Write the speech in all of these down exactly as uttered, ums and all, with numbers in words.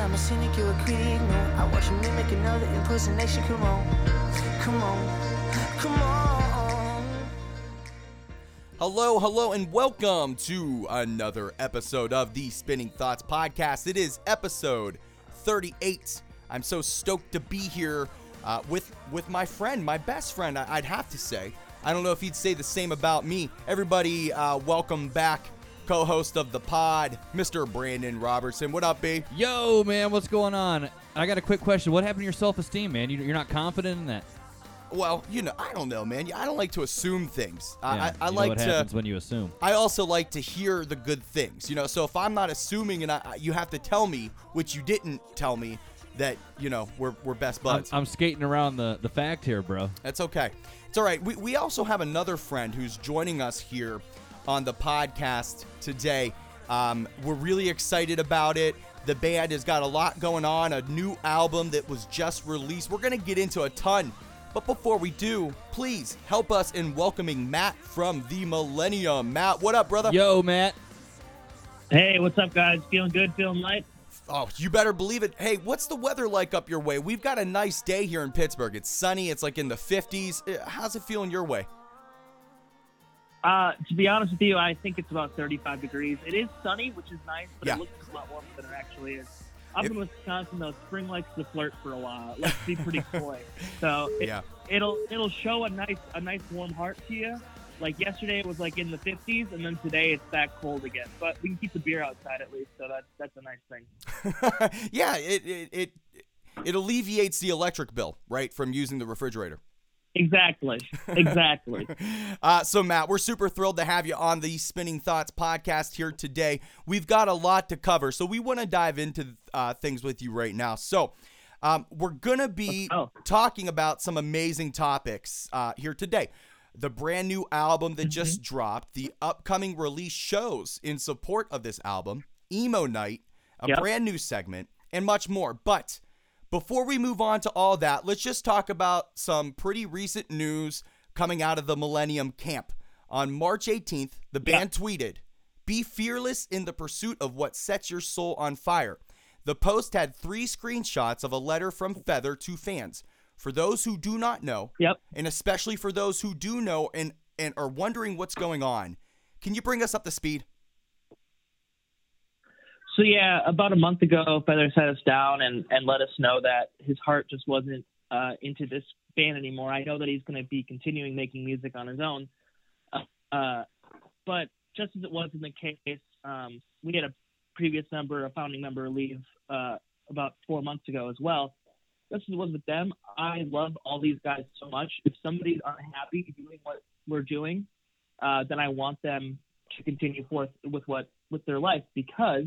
I'm a cynic, you're a criminal. I watch you mimic another impersonation. Come on, come on, come on. Hello, hello, and welcome to another episode of the Spinning Thoughts Podcast. It is episode thirty-eight. I'm so stoked to be here uh, with, with my friend, my best friend, I, I'd have to say. I don't know if he'd say the same about me. Everybody, uh, welcome back. Co-host of the pod, Mister Brandon Robertson. What up, B? Yo, man, what's going on? I got a quick question. What happened to your self-esteem, man? You're not confident in that? Well, you know, I don't know, man. I don't like to assume things. Yeah, I, I you like know what to, happens when you assume. I also like to hear the good things, you know. So if I'm not assuming, and I, you have to tell me, which you didn't tell me, that, you know, we're we're best buds. I'm, I'm skating around the, the fact here, bro. That's okay. It's all right. We we also have another friend who's joining us here on the podcast today. Um, we're really excited about it. The band has got a lot going on, a new album that was just released. We're going to get into a ton. But before we do, please help us in welcoming Matt from the Millennium. Matt, what up, brother? Yo, Matt. Hey, what's up, guys? Feeling good, feeling light? Oh, you better believe it. Hey, what's the weather like up your way? We've got a nice day here in Pittsburgh. It's sunny. It's like in the fifties. How's it feeling your way? Uh, to be honest with you, I think it's about thirty-five degrees. It is sunny, which is nice, but yeah. It looks a lot warmer than it actually is. Up it, in Wisconsin, though, spring likes to flirt for a while. It likes to be pretty coy. So it, yeah. it'll it'll show a nice a nice warm heart to you. Like yesterday, it was like in the fifties, and then today it's that cold again. But we can keep the beer outside at least, so that's that's a nice thing. yeah, it, it it it alleviates the electric bill, right, from using the refrigerator. Exactly. Exactly. uh, so, Matt, we're super thrilled to have you on the Spinning Thoughts podcast here today. We've got a lot to cover, so we want to dive into uh, things with you right now. So um, we're going to be oh. talking about some amazing topics uh, here today. The brand new album that mm-hmm. just dropped, the upcoming release shows in support of this album, Emo Night, a yep. brand new segment, and much more. But before we move on to all that, let's just talk about some pretty recent news coming out of the Millennium camp. On March eighteenth, the band yeah. tweeted, "Be fearless in the pursuit of what sets your soul on fire." The post had three screenshots of a letter from Feather to fans. For those who do not know, yep. and especially for those who do know and, and are wondering what's going on, can you bring us up to speed? So, yeah, about a month ago, Feather sat us down and, and let us know that his heart just wasn't uh, into this band anymore. I know that he's going to be continuing making music on his own. Uh, but just as it was in the case, um, we had a previous member, a founding member, leave uh, about four months ago as well. Just as it was with them, I love all these guys so much. If somebody's unhappy doing what we're doing, uh, then I want them to continue forth with, what, with their life, because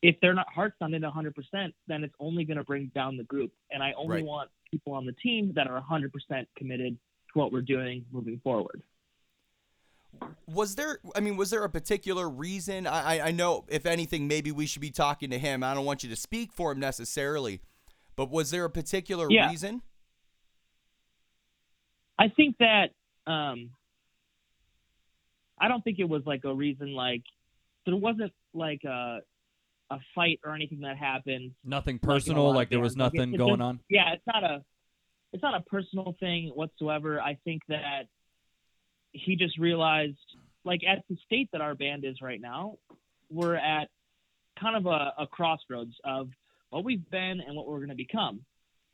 if they're not hearts on it one hundred percent, then it's only going to bring down the group. And I only right. want people on the team that are one hundred percent committed to what we're doing moving forward. Was there, I mean, was there a particular reason? I, I know, if anything, maybe we should be talking to him. I don't want you to speak for him necessarily, but was there a particular yeah. reason? I think that, um, I don't think it was like a reason, like, there wasn't like a, a fight or anything that happened. Nothing personal, like, like there was nothing like it, going just, on? Yeah, it's not a it's not a personal thing whatsoever. I think that he just realized, like, at the state that our band is right now, we're at kind of a, a crossroads of what we've been and what we're going to become.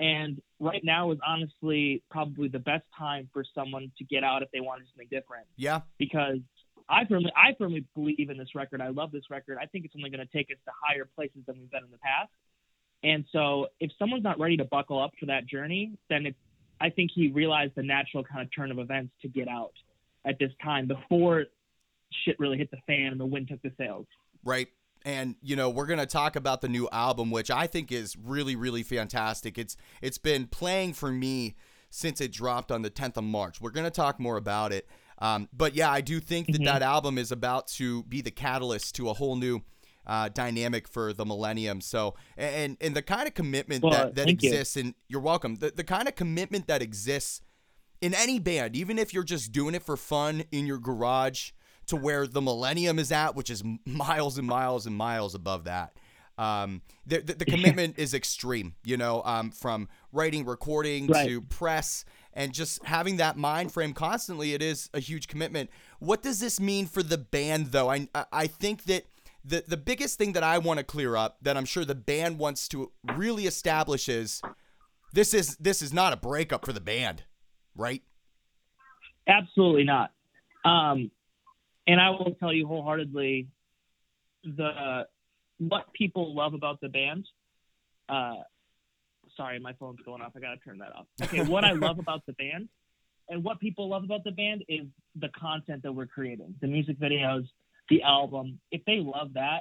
And right now is honestly probably the best time for someone to get out if they wanted something different. Yeah. Because I firmly, I firmly believe in this record. I love this record. I think it's only going to take us to higher places than we've been in the past. And so if someone's not ready to buckle up for that journey, then it's, I think he realized the natural kind of turn of events to get out at this time before shit really hit the fan and the wind took the sails. Right. And, you know, we're going to talk about the new album, which I think is really, really fantastic. It's It's been playing for me since it dropped on the tenth of March. We're going to talk more about it. Um, but yeah, I do think that mm-hmm. that album is about to be the catalyst to a whole new uh, dynamic for the Millennium. So, and and the kind of commitment well, that, that exists, you. and you're welcome. The the kind of commitment that exists in any band, even if you're just doing it for fun in your garage, to where the Millennium is at, which is miles and miles and miles above that. Um, the, the, the commitment is extreme, you know, um, from writing, recording right. to press, and just having that mind frame constantly, it is a huge commitment. What does this mean for the band, though? I, I think that the, the biggest thing that I want to clear up, that I'm sure the band wants to really establish, is this is this is not a breakup for the band, right? Absolutely not. Um, and I will tell you wholeheartedly, the what people love about the band. Uh, sorry, my phone's going off. I gotta turn that off. Okay, what I love about the band, and what people love about the band, is the content that we're creating, the music videos, the album. If they love that,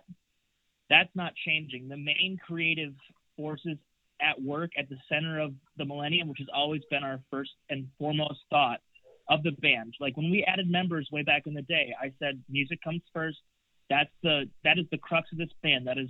that's not changing. The main creative forces at work at the center of the Millennium, which has always been our first and foremost thought of the band. Like when we added members way back in the day, I said music comes first. That's the that is the crux of this band. That is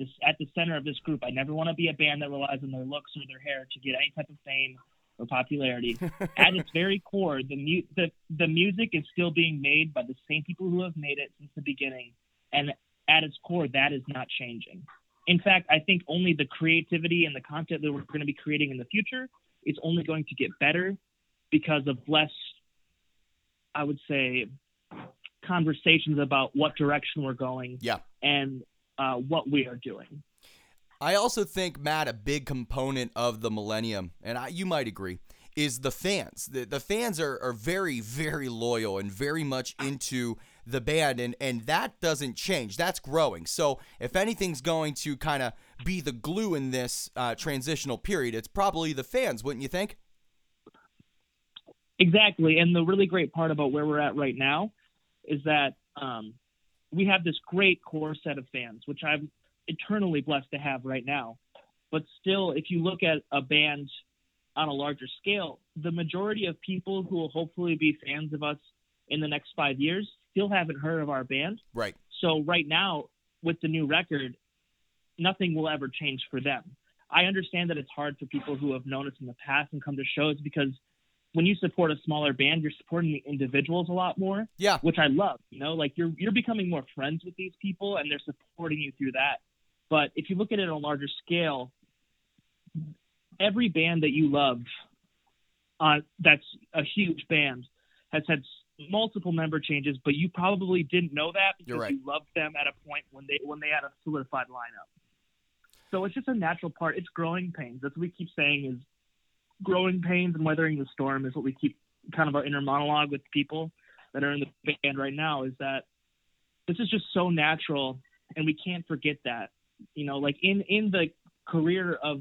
this, at the center of this group. I never want to be a band that relies on their looks or their hair to get any type of fame or popularity. At its very core, the, mu- the the music is still being made by the same people who have made it since the beginning, and at its core, that is not changing. In fact, I think only the creativity and the content that we're going to be creating in the future is only going to get better because of less, I would say, conversations about what direction we're going yeah. and uh, what we are doing. I also think, Matt, a big component of the Millennium, and I, you might agree, is the fans. The, the fans are, are very, very loyal and very much into the band, and, and that doesn't change. That's growing. So if anything's going to kind of be the glue in this uh, transitional period, it's probably the fans, wouldn't you think? Exactly. And the really great part about where we're at right now is that um, we have this great core set of fans, which I'm eternally blessed to have right now. But still, if you look at a band on a larger scale, the majority of people who will hopefully be fans of us in the next five years still haven't heard of our band. Right. So right now, with the new record, nothing will ever change for them. I understand that it's hard for people who have known us in the past and come to shows, because when you support a smaller band, you're supporting the individuals a lot more, yeah. which I love. You know, like you're you're becoming more friends with these people, and they're supporting you through that. But if you look at it on a larger scale, every band that you love, uh, that's a huge band, has had multiple member changes, but you probably didn't know that because right. you loved them at a point when they when they had a solidified lineup. So it's just a natural part. It's growing pains. That's what we keep saying is, growing pains and weathering the storm is what we keep kind of our inner monologue with people that are in the band right now, is that this is just so natural and we can't forget that, you know, like in, in the career of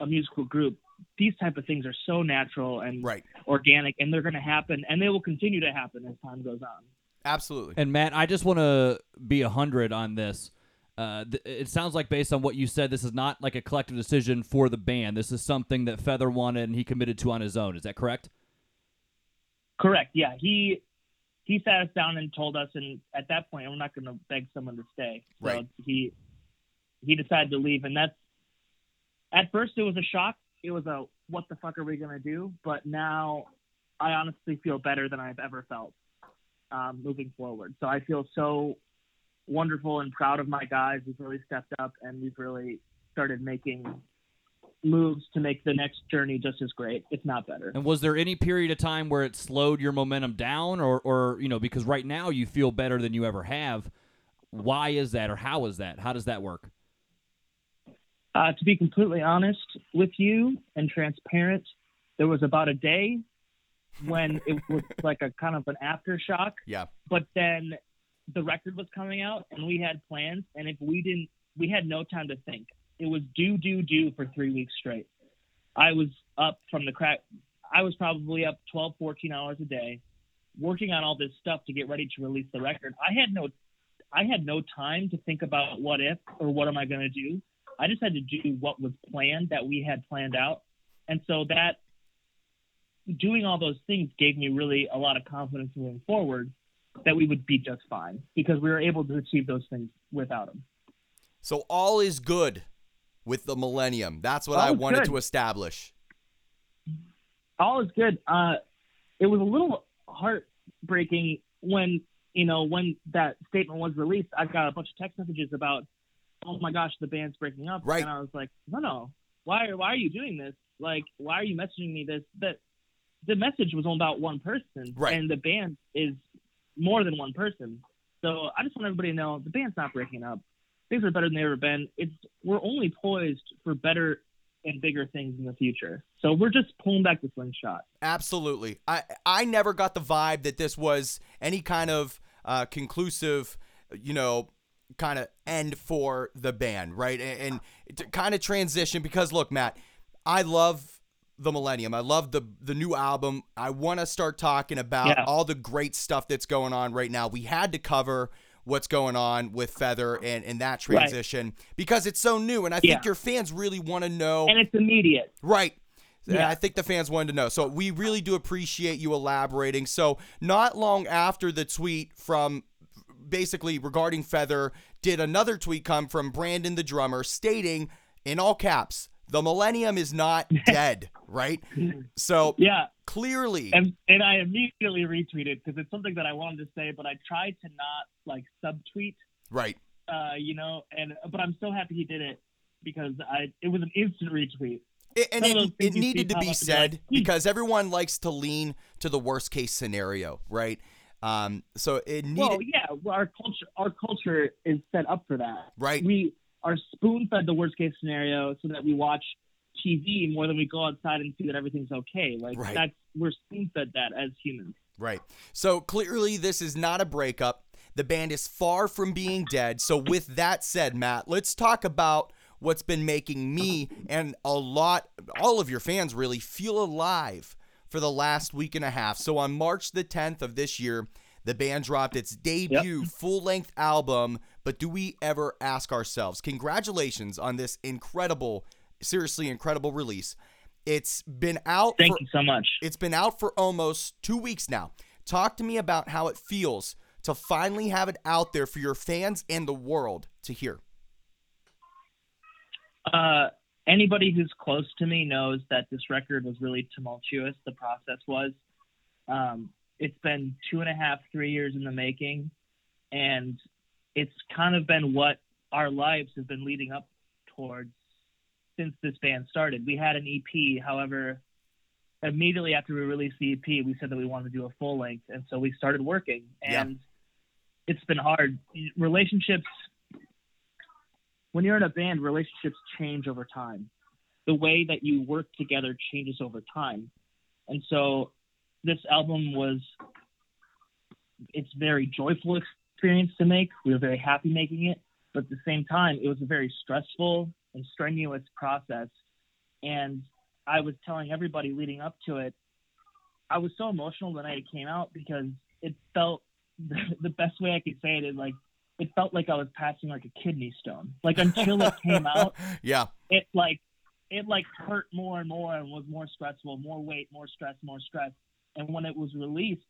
a musical group, these type of things are so natural and right. organic, and they're going to happen, and they will continue to happen as time goes on. Absolutely. And Matt, I just want to be a hundred on this. Uh, th- it sounds like, based on what you said, this is not like a collective decision for the band. This is something that Feather wanted and he committed to on his own. Is that correct? Correct. Yeah. He, he sat us down and told us, and at that point, we're not going to beg someone to stay. So right. he, he decided to leave. And that's, at first it was a shock. It was a, what the fuck are we going to do? But now I honestly feel better than I've ever felt, um, moving forward. So I feel so wonderful and proud of my guys. We've really stepped up, and we've really started making moves to make the next journey just as great, if not better. And was there any period of time where it slowed your momentum down, or, or you know, because right now you feel better than you ever have? Why is that, or how is that? How does that work? Uh, to be completely honest with you and transparent, there was about a day when it was like a kind of an aftershock. Yeah. But then the record was coming out, and we had plans, and if we didn't, we had no time to think. It was do, do, do for three weeks straight. I was up from the crack. I was probably up twelve, fourteen hours a day working on all this stuff to get ready to release the record. I had no, I had no time to think about what if or what am I going to do. I just had to do what was planned, that we had planned out. And so that, doing all those things gave me really a lot of confidence moving forward, that we would be just fine, because we were able to achieve those things without them. So all is good with the Millennium. That's what all I wanted good. to establish. All is good. Uh, it was a little heartbreaking when, you know, when that statement was released, I got a bunch of text messages about oh my gosh, the band's breaking up. Right. And I was like, no, no, why, why are you doing this? Like, why are you messaging me this? That the message was all about one person, right. And the band is more than one person. So I just want everybody to know the band's not breaking up. Things are better than they've ever been. It's we're only poised for better and bigger things in the future. So we're just pulling back the slingshot. Absolutely. I I never got the vibe that this was any kind of uh, conclusive, you know, kind of end for the band, right? And, and to kind of transition, because look, Matt, I love the Millennium. I love the the new album. I want to start talking about yeah. all the great stuff that's going on right now. We had to cover what's going on with Feather and, and that transition right. because it's so new, and I yeah. think your fans really want to know. And it's immediate. Right. Yeah. I think the fans wanted to know. So we really do appreciate you elaborating. So not long after the tweet from basically regarding Feather, did another tweet come from Brandon the drummer stating, in all caps, the Millennium is not dead, right? So yeah, clearly. And, and I immediately retweeted because it's something that I wanted to say, but I tried to not like subtweet, right? Uh, you know, and but I'm so happy he did it because I it was an instant retweet. It, and it, it needed to be said because everyone likes to lean to the worst case scenario, right? Um, so it needed. Well, yeah, our culture, our culture is set up for that, right? We. Are spoon-fed the worst-case scenario so that we watch T V more than we go outside and see that everything's okay. Like right. that's we're spoon-fed that as humans. Right. So clearly this is not a breakup. The band is far from being dead. So with that said, Matt, let's talk about what's been making me and a lot, all of your fans really, feel alive for the last week and a half. So on March the tenth of this year, the band dropped its debut yep. full-length album, But Do We Ever Ask Ourselves? Congratulations on this incredible, seriously incredible release. It's been out. Thank for, you so much. It's been out for almost two weeks now. Talk to me about how it feels to finally have it out there for your fans and the world to hear. Uh, anybody who's close to me knows that this record was really tumultuous. The process was. Um, It's been two and a half, three years in the making, and it's kind of been what our lives have been leading up towards since this band started. We had an E P, however, immediately after we released the E P, we said that we wanted to do a full length, and so we started working, and yeah. it's been hard. Relationships, when you're in a band, relationships change over time. The way that you work together changes over time, and so this album was, it's very joyful experience to make. We were very happy making it, but at the same time, it was a very stressful and strenuous process. And I was telling everybody leading up to it, I was so emotional the night it came out because it felt, the best way I could say it is like, it felt like I was passing like a kidney stone. Like until it came out, yeah, it like, it like hurt more and more and was more stressful, more weight, more stress, more stress. And when it was released,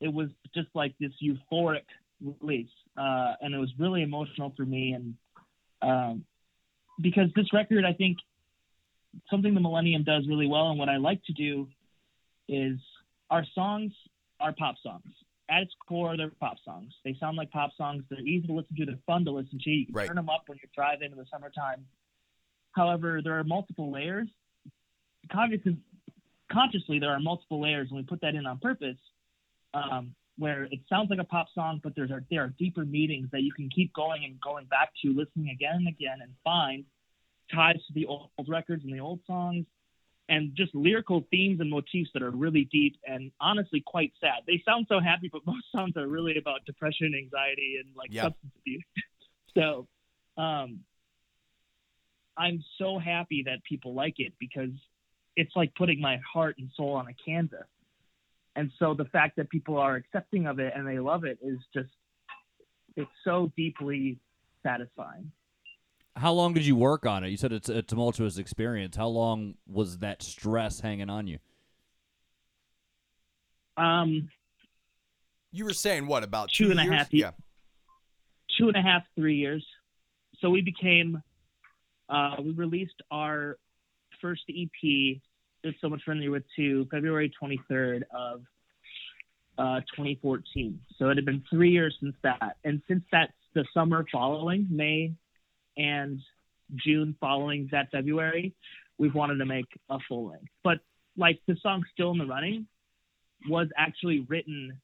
it was just like this euphoric release. Uh, and it was really emotional for me. And um, because this record, I think something the Millennium does really well. And what I like to do is our songs are pop songs. At its core, they're pop songs. They sound like pop songs. They're easy to listen to. They're fun to listen to. You can right. turn them up when you're driving in the summertime. However, there are multiple layers. Cognitive Consciously, there are multiple layers, and we put that in on purpose, um, where it sounds like a pop song, but there's a, there are deeper meanings that you can keep going and going back to, listening again and again, and find ties to the old records and the old songs, and just lyrical themes and motifs that are really deep and honestly quite sad. They sound so happy, but most songs are really about depression, anxiety, and like yeah. substance abuse. So um, I'm so happy that people like it because it's like putting my heart and soul on a canvas. And so the fact that people are accepting of it and they love it is just, it's so deeply satisfying. How long did you work on it? You said it's a tumultuous experience. How long was that stress hanging on you? Um, You were saying what, about two, two and years? a half years? Yeah. Two and a half, three years. So we became, uh, we released our first E P, There's So Much Friendlier With Two, February twenty-third of uh, twenty fourteen. So it had been three years since that. And since that's the summer following, May and June following that February, we've wanted to make a full length. But like the song Still in the Running was actually written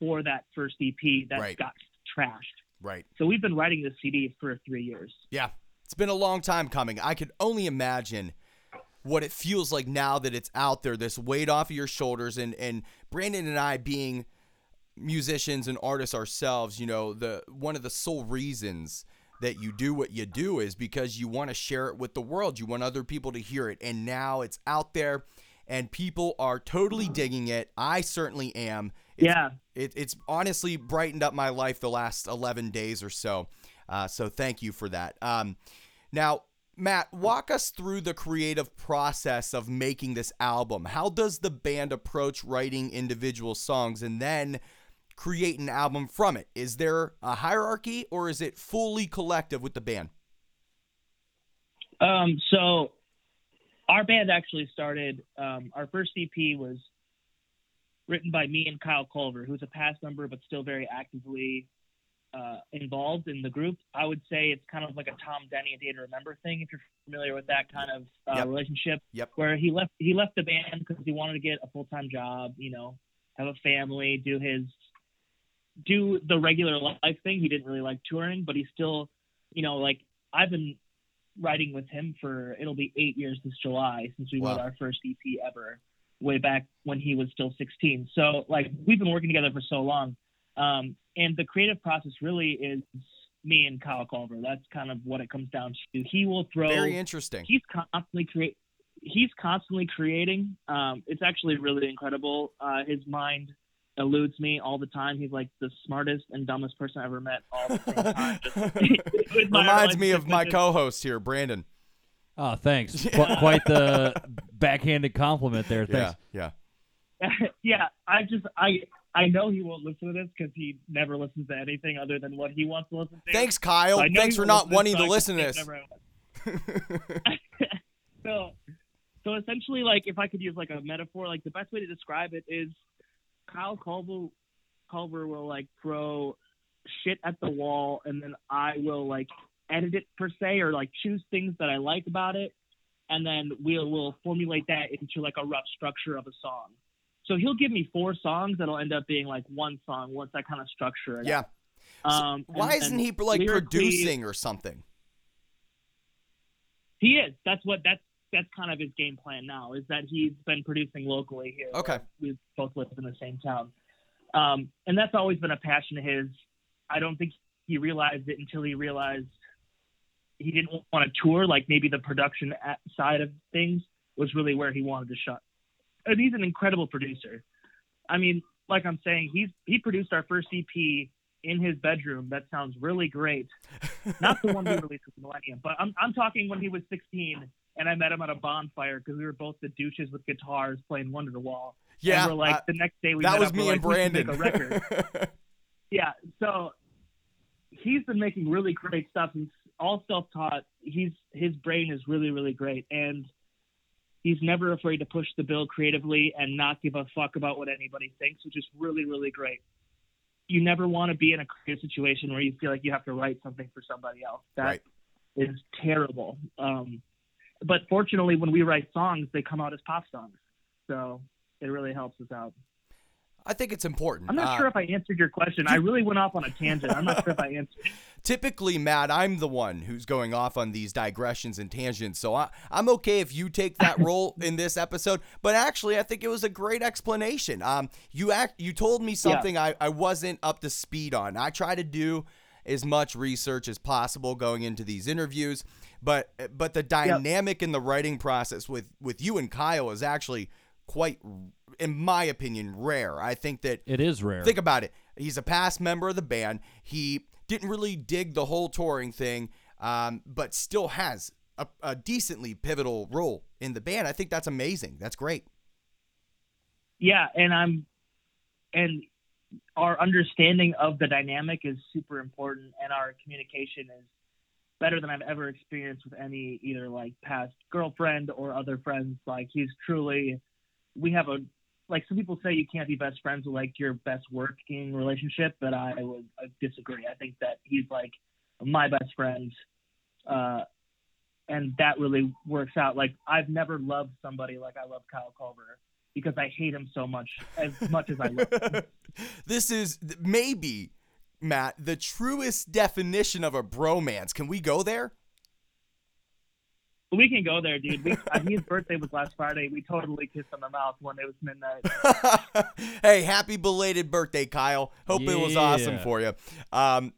for that first E P that right. got trashed. Right. So we've been writing this C D for three years. Yeah. It's been a long time coming. I could only imagine what it feels like now that it's out there, this weight off of your shoulders. And, and Brandon and I being musicians and artists ourselves, you know, the one of the sole reasons that you do what you do is because you want to share it with the world. You want other people to hear it. And now it's out there and people are totally digging it. I certainly am. It's, yeah. It, it's honestly brightened up my life the last eleven days or so. Uh, so thank you for that. Um, now, Matt, walk us through the creative process of making this album. How does the band approach writing individual songs and then create an album from it? Is there a hierarchy or is it fully collective with the band? Um, so our band actually started, um, our first E P was written by me and Kyle Culver, who's a past member but still very actively Uh, involved in the group. I would say it's kind of like a Tom Denny A Day to Remember thing, if you're familiar with that kind of uh, yep. relationship, yep. where he left he left the band because he wanted to get a full-time job, you know, have a family, do his do the regular life thing. He didn't really like touring, but he still, you know, like I've been writing with him for, it'll be eight years this July since we wow. wrote our first E P ever, way back when he was still sixteen. So like we've been working together for so long. Um, and the creative process really is me and Kyle Culver. That's kind of what it comes down to. He will throw. Very interesting. He's constantly create. He's constantly creating. Um, it's actually really incredible. Uh, his mind eludes me all the time. He's like the smartest and dumbest person I ever met. All the same time. Just, reminds me of my co-host here, Brandon. Oh, thanks. Qu- quite the backhanded compliment there. Thanks. Yeah. Yeah. yeah. I just I. I know he won't listen to this because he never listens to anything other than what he wants to listen to. Thanks, Kyle. So Thanks for not wanting to listen to this. so, so essentially, like, if I could use, like, a metaphor, like, the best way to describe it is Kyle Culver, Culver will, like, throw shit at the wall, and then I will, like, edit it per se or, like, choose things that I like about it, and then we'll, we'll formulate that into, like, a rough structure of a song. So he'll give me four songs that'll end up being like one song once I kind of structure it. Yeah. Um, so why and, isn't and he like producing or something? He is. That's what that's that's kind of his game plan now, is that he's been producing locally here. Okay. We both live in the same town. Um, and that's always been a passion of his. I don't think he realized it until he realized he didn't want to tour. Like maybe the production side of things was really where he wanted to shut. And he's an incredible producer. I mean, like I'm saying, he's he produced our first E P in his bedroom. That sounds really great. Not the one we released with Millennium, but I'm I'm talking when he was sixteen, and I met him at a bonfire because we were both the douches with guitars playing Wonder the Wall. Yeah, and we're like uh, the next day we that met was up, me like, and Brandon. Make a record. yeah, so he's been making really great stuff. He's all self-taught. He's his brain is really really great and. He's never afraid to push the bill creatively and not give a fuck about what anybody thinks, which is really, really great. You never want to be in a creative situation where you feel like you have to write something for somebody else. That right. is terrible. Um, but fortunately, when we write songs, they come out as pop songs. So it really helps us out. I think it's important. I'm not uh, sure if I answered your question. I really went off on a tangent. I'm not sure if I answered. Typically, Matt, I'm the one who's going off on these digressions and tangents, so I, I'm okay if you take that role in this episode. But actually, I think it was a great explanation. Um, you act, you told me something yeah. I, I wasn't up to speed on. I try to do as much research as possible going into these interviews, but but the dynamic yep. in the writing process with, with you and Kyle is actually quite, in my opinion, rare. I think that it is rare. Think about it. He's a past member of the band. He didn't really dig the whole touring thing, um, but still has a, a decently pivotal role in the band. I think that's amazing. That's great. Yeah, and I'm, and our understanding of the dynamic is super important, and our communication is better than I've ever experienced with any either like past girlfriend or other friends. Like he's truly, we have a. Like some people say you can't be best friends with like your best working relationship, but I would I disagree. I think that he's like my best friend uh, and that really works out. Like, I've never loved somebody like I love Kyle Culver, because I hate him so much, as much as I love him. This is maybe, Matt, the truest definition of a bromance. Can we go there? We can go there, dude. We, uh, his birthday was last Friday. We totally kissed on the mouth when it was midnight. Hey, happy belated birthday, Kyle. Hope yeah. it was awesome for you. Um,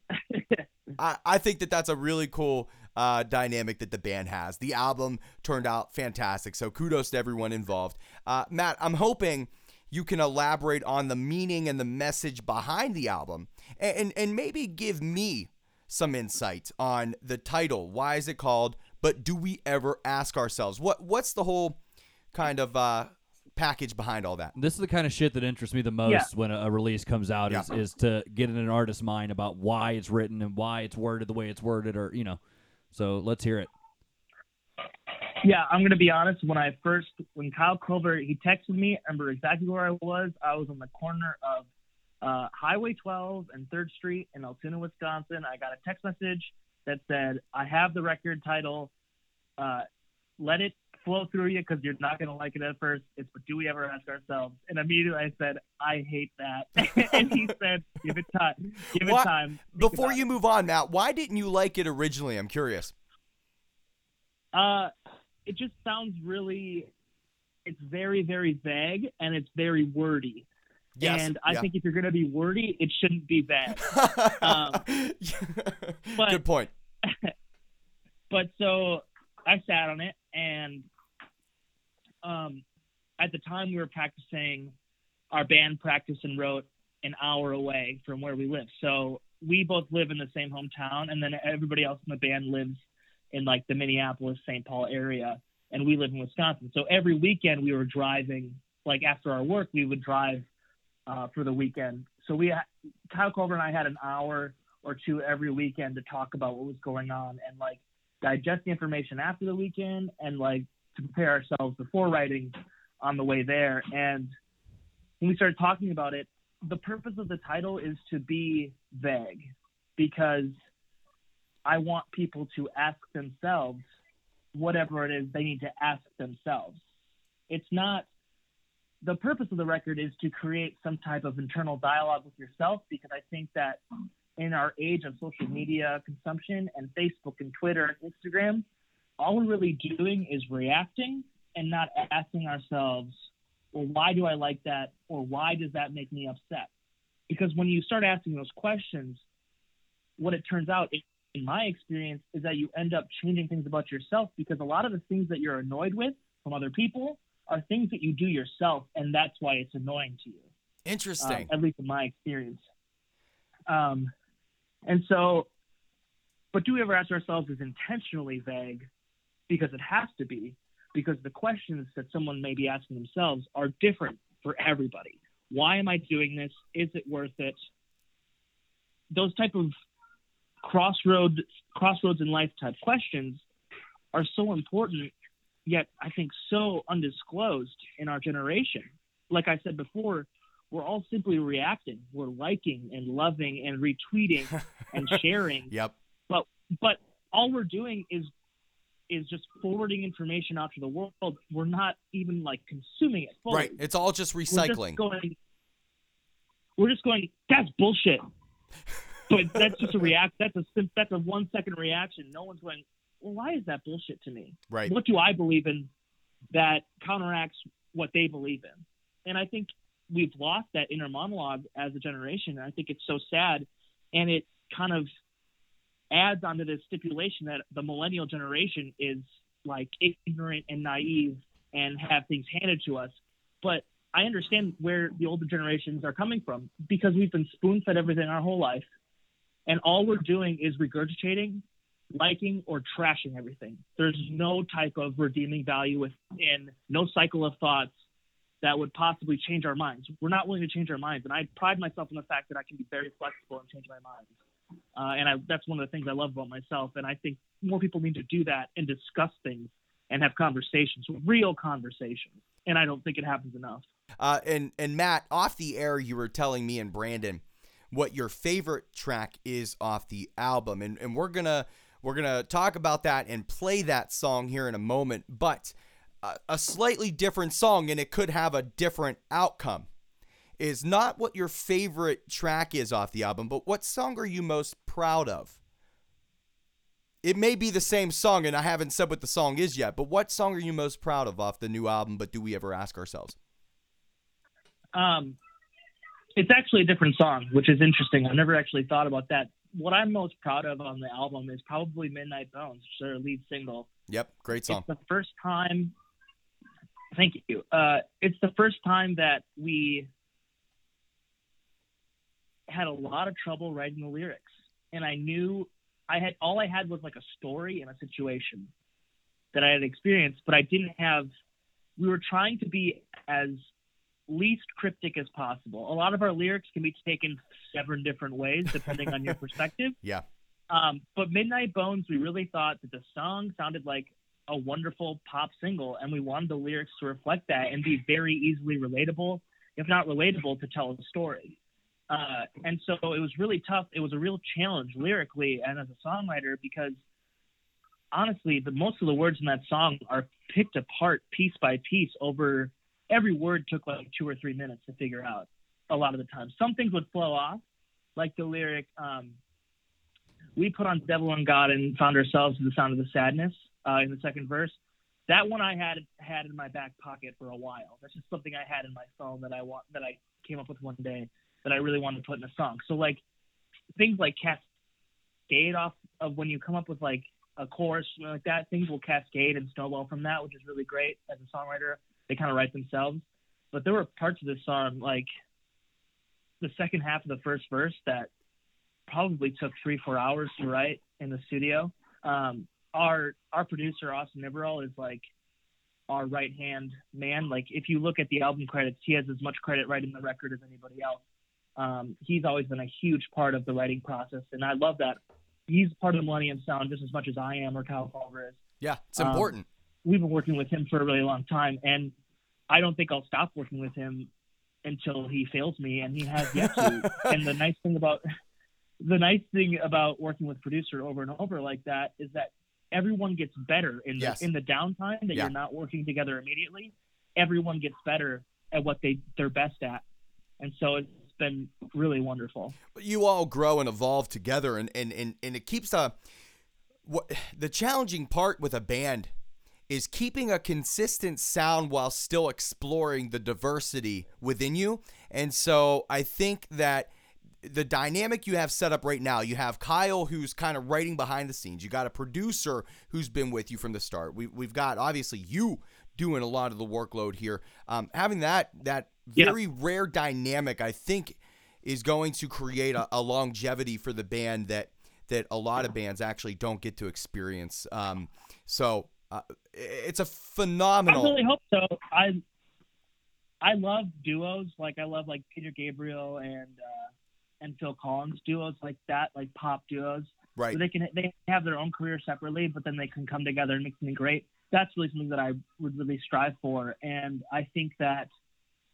I, I think that that's a really cool uh, dynamic that the band has. The album turned out fantastic, so kudos to everyone involved. Uh, Matt, I'm hoping you can elaborate on the meaning and the message behind the album, and, and, and maybe give me some insight on the title. Why is it called But Do We Ever Ask Ourselves? What What's the whole kind of uh, package behind all that? This is the kind of shit that interests me the most yeah. when a, a release comes out, yeah. is, is to get in an artist's mind about why it's written and why it's worded the way it's worded, or, you know. So let's hear it. Yeah, I'm going to be honest. When I first, when Kyle Culver, he texted me, I remember exactly where I was. I was on the corner of uh, Highway twelve and third Street in Altoona, Wisconsin. I got a text message that said, I have the record title, uh, let it flow through you, because you're not going to like it at first. It's But Do We Ever Ask Ourselves? And immediately I said, I hate that. And he said, give it time. Give it what? time. Before you move on, Matt, why didn't you like it originally? I'm curious. Uh, it just sounds really, it's very, very vague, and it's very wordy. Yes, and I yeah. think if you're going to be wordy, it shouldn't be bad. Um, but, Good point. But so I sat on it, and um, at the time we were practicing, our band practiced and wrote an hour away from where we live. So we both live in the same hometown, and then everybody else in the band lives in like the Minneapolis, Saint Paul area, and we live in Wisconsin. So every weekend we were driving, like after our work, we would drive Uh, for the weekend. So we, Kyle Culver and I had an hour or two every weekend to talk about what was going on and like digest the information after the weekend and like to prepare ourselves before writing on the way there. And when we started talking about it, the purpose of the title is to be vague, because I want people to ask themselves whatever it is they need to ask themselves. It's not, the purpose of the record is to create some type of internal dialogue with yourself, because I think that in our age of social media consumption and Facebook and Twitter and Instagram, all we're really doing is reacting and not asking ourselves, well, why do I like that? Or why does that make me upset? Because when you start asking those questions, what it turns out, in my experience, is that you end up changing things about yourself, because a lot of the things that you're annoyed with from other people are things that you do yourself, and that's why it's annoying to you. Interesting. Um, at least in my experience. Um, and so, but do we ever ask ourselves is intentionally vague, because it has to be, because the questions that someone may be asking themselves are different for everybody. Why am I doing this? Is it worth it? Those type of crossroad, crossroads in life type questions are so important, yet I think so undisclosed in our generation. Like I said before, we're all simply reacting. We're liking and loving and retweeting and sharing. Yep. But but all we're doing is is just forwarding information out to the world. We're not even like consuming it fully. Right. It's all just recycling. We're just going, we're just going that's bullshit. But that's just a react. That's a that's a one second reaction. No one's going, well, why is that bullshit to me? Right. What do I believe in that counteracts what they believe in? And I think we've lost that inner monologue as a generation. And I think it's so sad. And it kind of adds onto this stipulation that the millennial generation is like ignorant and naive and have things handed to us. But I understand where the older generations are coming from, because we've been spoon fed everything our whole life. And all we're doing is regurgitating, liking, or trashing everything. There's no type of redeeming value within, no cycle of thoughts that would possibly change our minds. We're not willing to change our minds, and I pride myself on the fact that I can be very flexible and change my mind. Uh, and I, that's one of the things I love about myself, and I think more people need to do that and discuss things and have conversations, real conversations, and I don't think it happens enough. Uh, and, and Matt, off the air you were telling me and Brandon what your favorite track is off the album, and, and we're going to We're going to talk about that and play that song here in a moment, but a, a slightly different song, and it could have a different outcome, is not what your favorite track is off the album, but what song are you most proud of? It may be the same song, and I haven't said what the song is yet, but what song are you most proud of off the new album, But Do We Ever Ask Ourselves? Um, it's actually a different song, which is interesting. I've never actually thought about that. What I'm most proud of on the album is probably Midnight Bones, which is their lead single. Yep, great song. It's the first time... Thank you. Uh, it's the first time that we had a lot of trouble writing the lyrics, and I knew... I had all I had was like a story and a situation that I had experienced, but I didn't have, we were trying to be as least cryptic as possible. A lot of our lyrics can be taken seven different ways, depending on your perspective. Yeah. Um, but Midnight Bones, we really thought that the song sounded like a wonderful pop single, and we wanted the lyrics to reflect that and be very easily relatable, if not relatable, to tell a story. Uh, and so it was really tough. It was a real challenge lyrically and as a songwriter, because honestly, the most of the words in that song are picked apart piece by piece. Over every word took like two or three minutes to figure out a lot of the time. Some things would flow off, like the lyric, um, we put on devil and God and found ourselves to the sound of the sadness uh, in the second verse. That one I had had in my back pocket for a while. That's just something I had in my phone that I want, that I came up with one day, that I really wanted to put in a song. So like things like cascade off of when you come up with like a chorus, you know, like that, things will cascade and snowball from that, which is really great as a songwriter. They kind of write themselves. But there were parts of this song, like the second half of the first verse, that probably took three, four hours to write in the studio. Um, our, our producer, Austin Niverell, is like our right hand man. Like if you look at the album credits, he has as much credit writing the record as anybody else. Um, he's always been a huge part of the writing process, and I love that. He's part of the Millennium sound just as much as I am or Kyle Culver is. Yeah, it's um, important. We've been working with him for a really long time, and I don't think I'll stop working with him until he fails me, and he has yet to. And the nice thing about the nice thing about working with producer over and over like that is that everyone gets better in yes. the, in the downtime that yeah. you're not working together immediately. Everyone gets better at what they they're best at, and so it's been really wonderful. You all grow and evolve together, and and and, and it keeps a what the challenging part with a band is keeping a consistent sound while still exploring the diversity within you. And so I think that the dynamic you have set up right now, you have Kyle who's kind of writing behind the scenes, you got a producer who's been with you from the start, we, we've got obviously you doing a lot of the workload here, um having that that very yeah. rare dynamic, I think, is going to create a, a longevity for the band that that a lot of bands actually don't get to experience. Um, so uh, it's a phenomenal. I really hope so. I I love duos, like I love like Peter Gabriel and uh, and Phil Collins, duos like that, like pop duos. Right. So they can they have their own career separately, but then they can come together and make something great. That's really something that I would really strive for, and I think that.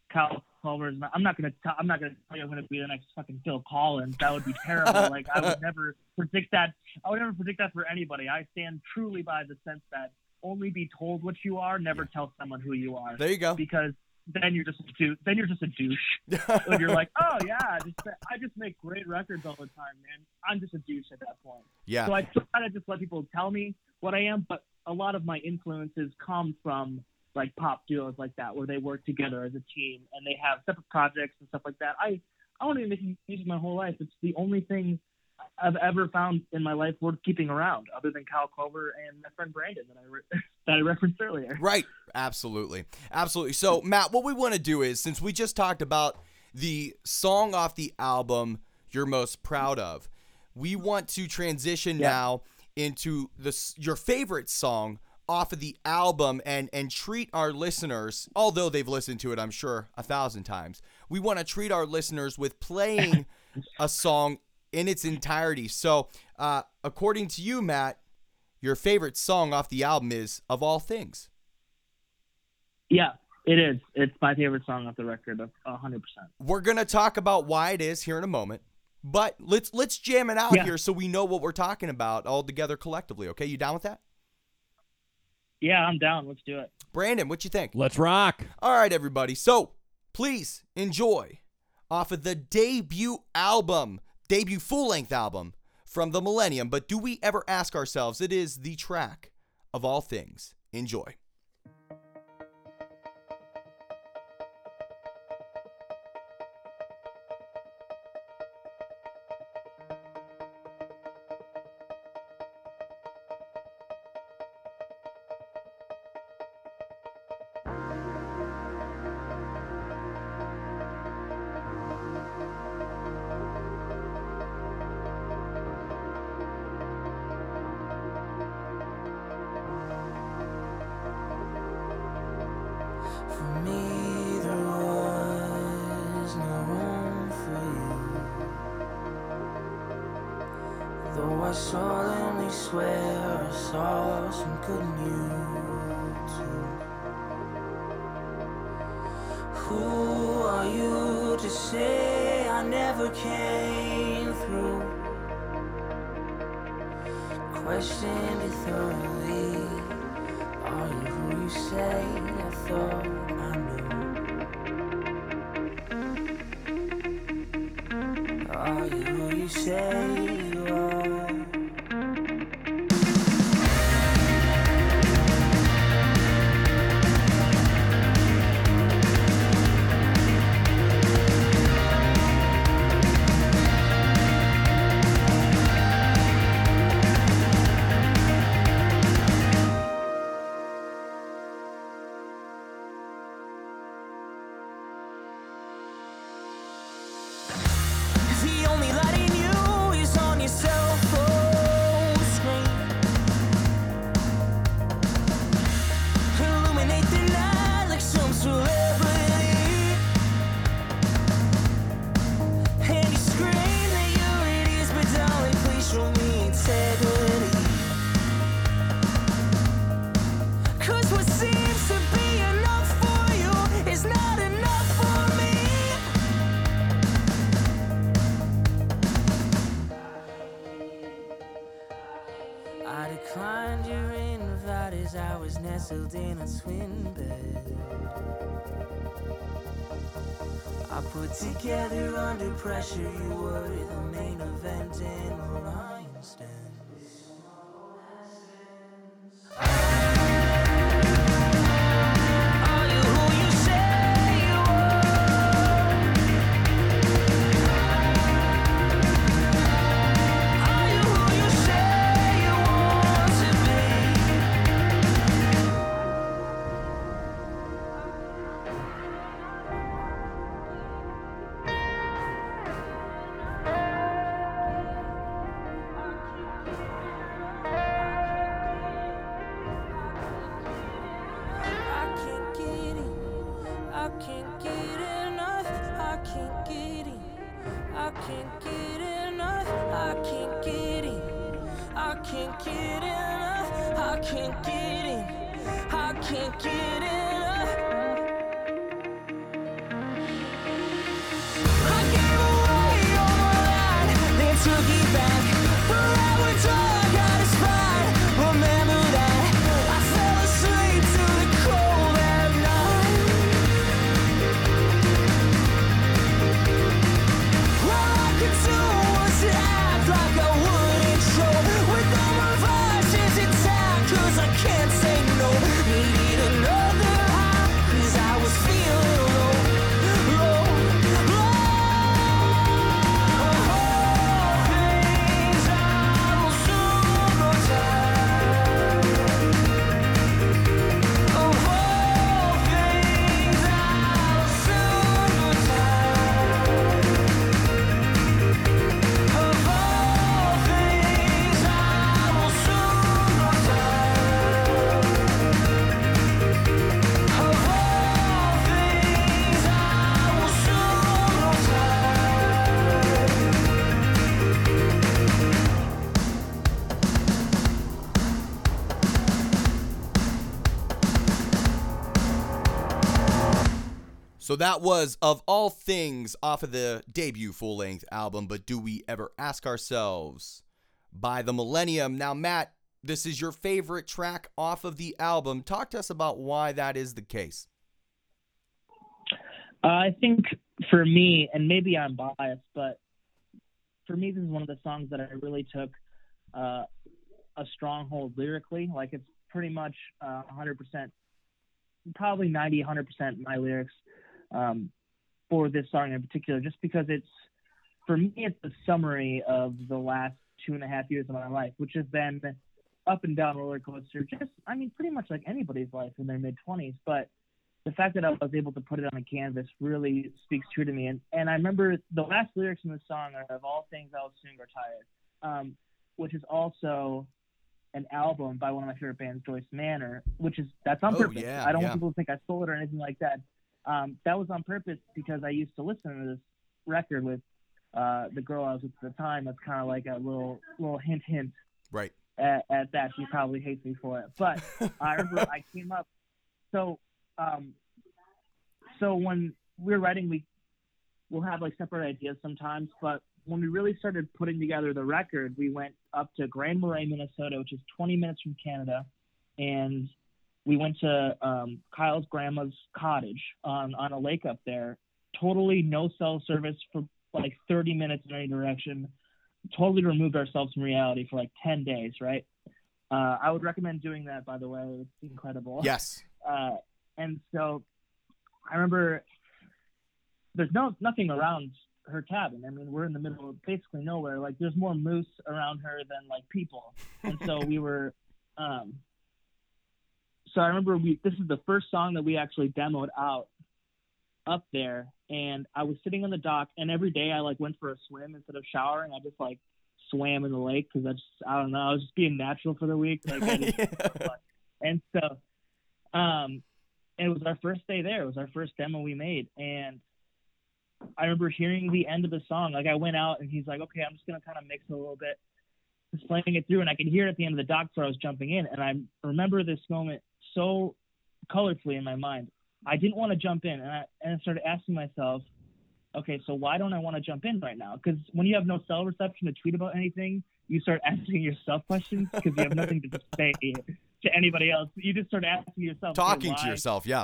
Kyle Culver, I'm not gonna. T- I'm not gonna tell you I'm gonna be the next fucking Phil Collins. That would be terrible. Like I would never predict that. I would never predict that for anybody. I stand truly by the sense that only be told what you are. Never yeah. tell someone who you are. There you go. Because then you're just a du- then you're just a douche. So you're like, oh yeah, just, I just make great records all the time, man. I'm just a douche at that point. Yeah. So I try to just let people tell me what I am. But a lot of my influences come from. Like pop duos like that, where they work together as a team and they have separate projects and stuff like that. I, I want to make music my whole life. It's the only thing I've ever found in my life worth keeping around, other than Kyle Culver and my friend Brandon that I re- that I referenced earlier. Right. Absolutely. Absolutely. So Matt, what we want to do is, since we just talked about the song off the album you're most proud of, we want to transition yeah. now into the your favorite song off of the album, and and treat our listeners, although they've listened to it I'm sure a thousand times, we want to treat our listeners with playing a song in its entirety. So uh according to you, Matt, your favorite song off the album is Of All Things. Yeah, it is. It's my favorite song off the record, a hundred percent. We're gonna talk about why it is here in a moment, But let's let's jam it out yeah. here so we know what we're talking about all together collectively. Okay, you down with that? Yeah, I'm down. Let's do it. Brandon, what you think? Let's rock. All right, everybody. So please enjoy off of the debut album, debut full-length album from the Millennium. But do we ever ask ourselves? It is the track Of All Things. Enjoy. Together under pressure, you were the main event in the line stand. Can't say no, needed another. So that was Of All Things off of the debut full-length album, But Do We Ever Ask Ourselves by The Millennium. Now, Matt, this is your favorite track off of the album. Talk to us about why that is the case. Uh, I think for me, and maybe I'm biased, but for me, this is one of the songs that I really took uh, a stronghold lyrically. Like, it's pretty much uh, one hundred percent, probably ninety, one hundred percent my lyrics um, for this song in particular, just because it's, for me, it's a summary of the last two and a half years of my life, which has been up and down roller coaster. Just, I mean, pretty much like anybody's life in their mid-twenties, but the fact that I was able to put it on a canvas really speaks true to me. And, and I remember the last lyrics in the song are, of all things, I'll soon grow tired, um, which is also an album by one of my favorite bands, Joyce Manor, which is, that's on oh, purpose. Yeah, I don't yeah. want people to think I stole it or anything like that. Um, that was on purpose because I used to listen to this record with uh, the girl I was with at the time. That's kind of like a little, little hint, hint. Right. At, at that, she probably hates me for it. But I remember I came up. So, Um, so when we're writing, we, we'll have like separate ideas sometimes, but when we really started putting together the record, we went up to Grand Marais, Minnesota, which is twenty minutes from Canada. And we went to, um, Kyle's grandma's cottage on, on a lake up there, totally no cell service for like thirty minutes in any direction, totally removed ourselves from reality for like ten days. Right. Uh, I would recommend doing that, by the way. It's incredible. Yes. Uh, And so I remember there's no nothing around her cabin. I mean, we're in the middle of basically nowhere. Like, there's more moose around her than, like, people. And so we were um, – so I remember we this is the first song that we actually demoed out up there. And I was sitting on the dock, and every day I, like, went for a swim instead of showering. I just, like, swam in the lake because I just – I don't know. I was just being natural for the week. Like, I just, yeah. And so um, – and it was our first day there. It was our first demo we made. And I remember hearing the end of the song. Like, I went out and he's like, okay, I'm just going to kind of mix it a little bit. Just playing it through. And I could hear it at the end of the dock before I was jumping in. And I remember this moment so colorfully in my mind. I didn't want to jump in. And I, and I started asking myself, okay, so why don't I want to jump in right now? Because when you have no cell reception to tweet about anything, you start asking yourself questions because you have nothing to say to anybody else. You just start asking yourself. Talking to yourself, yeah.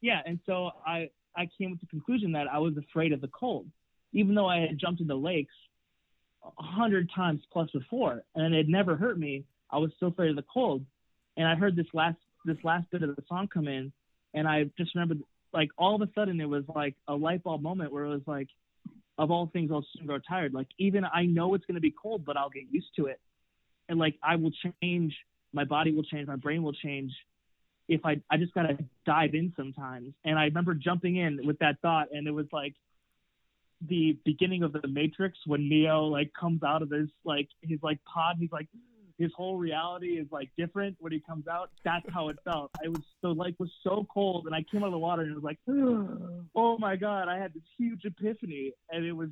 Yeah, and so I, I came with the conclusion that I was afraid of the cold, even though I had jumped into lakes a hundred times plus before, and it had never hurt me. I was still afraid of the cold. And I heard this last this last bit of the song come in, and I just remembered, like, all of a sudden it was like a light bulb moment where it was like, of all things, I'll soon grow tired. Like, even I know it's going to be cold, but I'll get used to it. And, like, I will change. My body will change. My brain will change. If I I just got to dive in sometimes. And I remember jumping in with that thought, and it was, like, the beginning of the Matrix when Neo, like, comes out of his, like, his, like, pod. He's, like, his whole reality is, like, different when he comes out. That's how it felt. I was so, like, was so cold, and I came out of the water, and it was like, oh, my God, I had this huge epiphany, and it was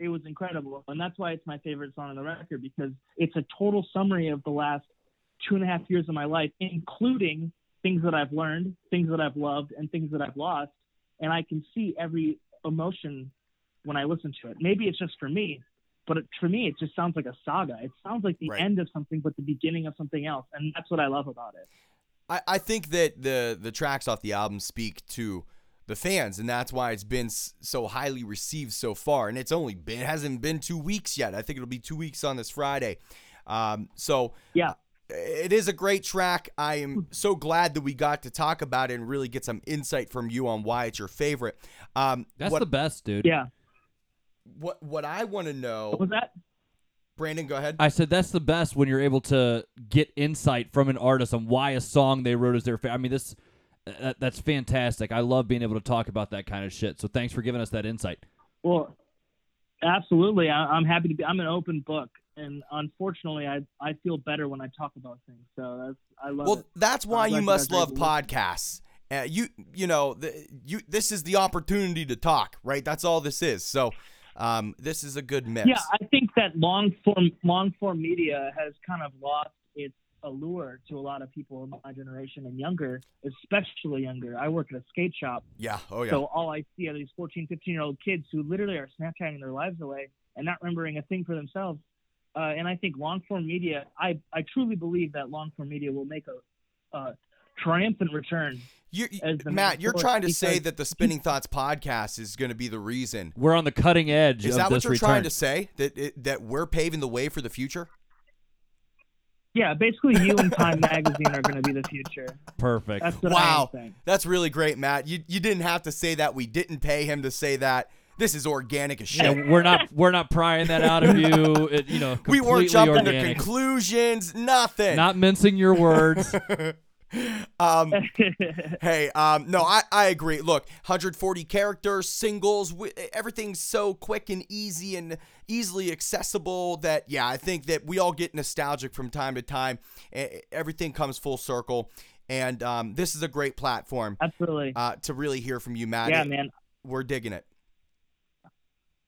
it was incredible. And that's why it's my favorite song on the record, because it's a total summary of the last two and a half years of my life, including things that I've learned, things that I've loved, and things that I've lost, and I can see every emotion when I listen to it. Maybe it's just for me. But it, for me, it just sounds like a saga. It sounds like the right. end of something, but the beginning of something else. And that's what I love about it. I, I think that the, the tracks off the album speak to the fans, and that's why it's been so highly received so far. And it's only been, it hasn't been two weeks yet. I think it'll be two weeks on this Friday. Um, so yeah, it is a great track. I am so glad that we got to talk about it and really get some insight from you on why it's your favorite. Um, that's what, the best, dude. Yeah. What what I want to know... What was that? Brandon, go ahead. I said that's the best when you're able to get insight from an artist on why a song they wrote is their favorite. I mean, this that, that's fantastic. I love being able to talk about that kind of shit. So thanks for giving us that insight. Well, absolutely. I, I'm happy to be... I'm an open book. And unfortunately, I I feel better when I talk about things. So that's I love Well, it. that's why you must love podcasts. Uh, you, you know, the, you this is the opportunity to talk, right? That's all this is. So... Um, this is a good mix. Yeah, I think that long form long form media has kind of lost its allure to a lot of people in my generation and younger, especially younger. I work at a skate shop. Yeah. Oh, yeah. So all I see are these fourteen, fifteen-year-old kids who literally are Snapchatting their lives away and not remembering a thing for themselves. Uh, and I think long-form media, I, I truly believe that long-form media will make a uh, triumphant return. You, Matt, you're trying to say that the Spinning Thoughts podcast is going to be the reason. We're on the cutting edge of this return. Is that what you're trying to say? That it, that we're paving the way for the future? Yeah, basically you and Time Magazine are going to be the future. Perfect. That's wow. That's really great, Matt. You you didn't have to say that. We didn't pay him to say that. This is organic as shit. Yeah, we're not we're not prying that out of you. It, you know, we weren't jumping organic. to conclusions. Nothing. Not mincing your words. um, hey, um, no, I, I agree. Look, one hundred forty characters, singles, w- everything's so quick and easy and easily accessible that, yeah, I think that we all get nostalgic from time to time. Everything comes full circle. And um, this is a great platform. Absolutely. Uh, to really hear from you, Matt. Yeah, man. We're digging it.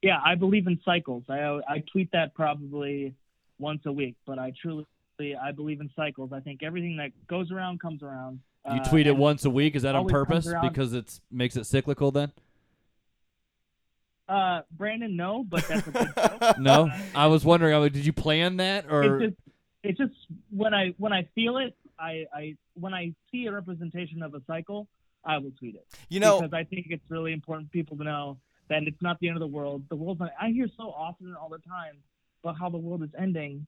Yeah, I believe in cycles. I, I tweet that probably once a week, but I truly... I believe in cycles. I think everything that goes around comes around. You tweet uh, it once a week. Is that on purpose? Because it makes it cyclical then? Uh, Brandon, no, but that's a good joke. No? Uh, I was wondering, I was, did you plan that? Or It's just, it's just when I when I feel it, I, I when I see a representation of a cycle, I will tweet it. You know, because I think it's really important for people to know that it's not the end of the world. The world's not, I hear so often all the time about how the world is ending.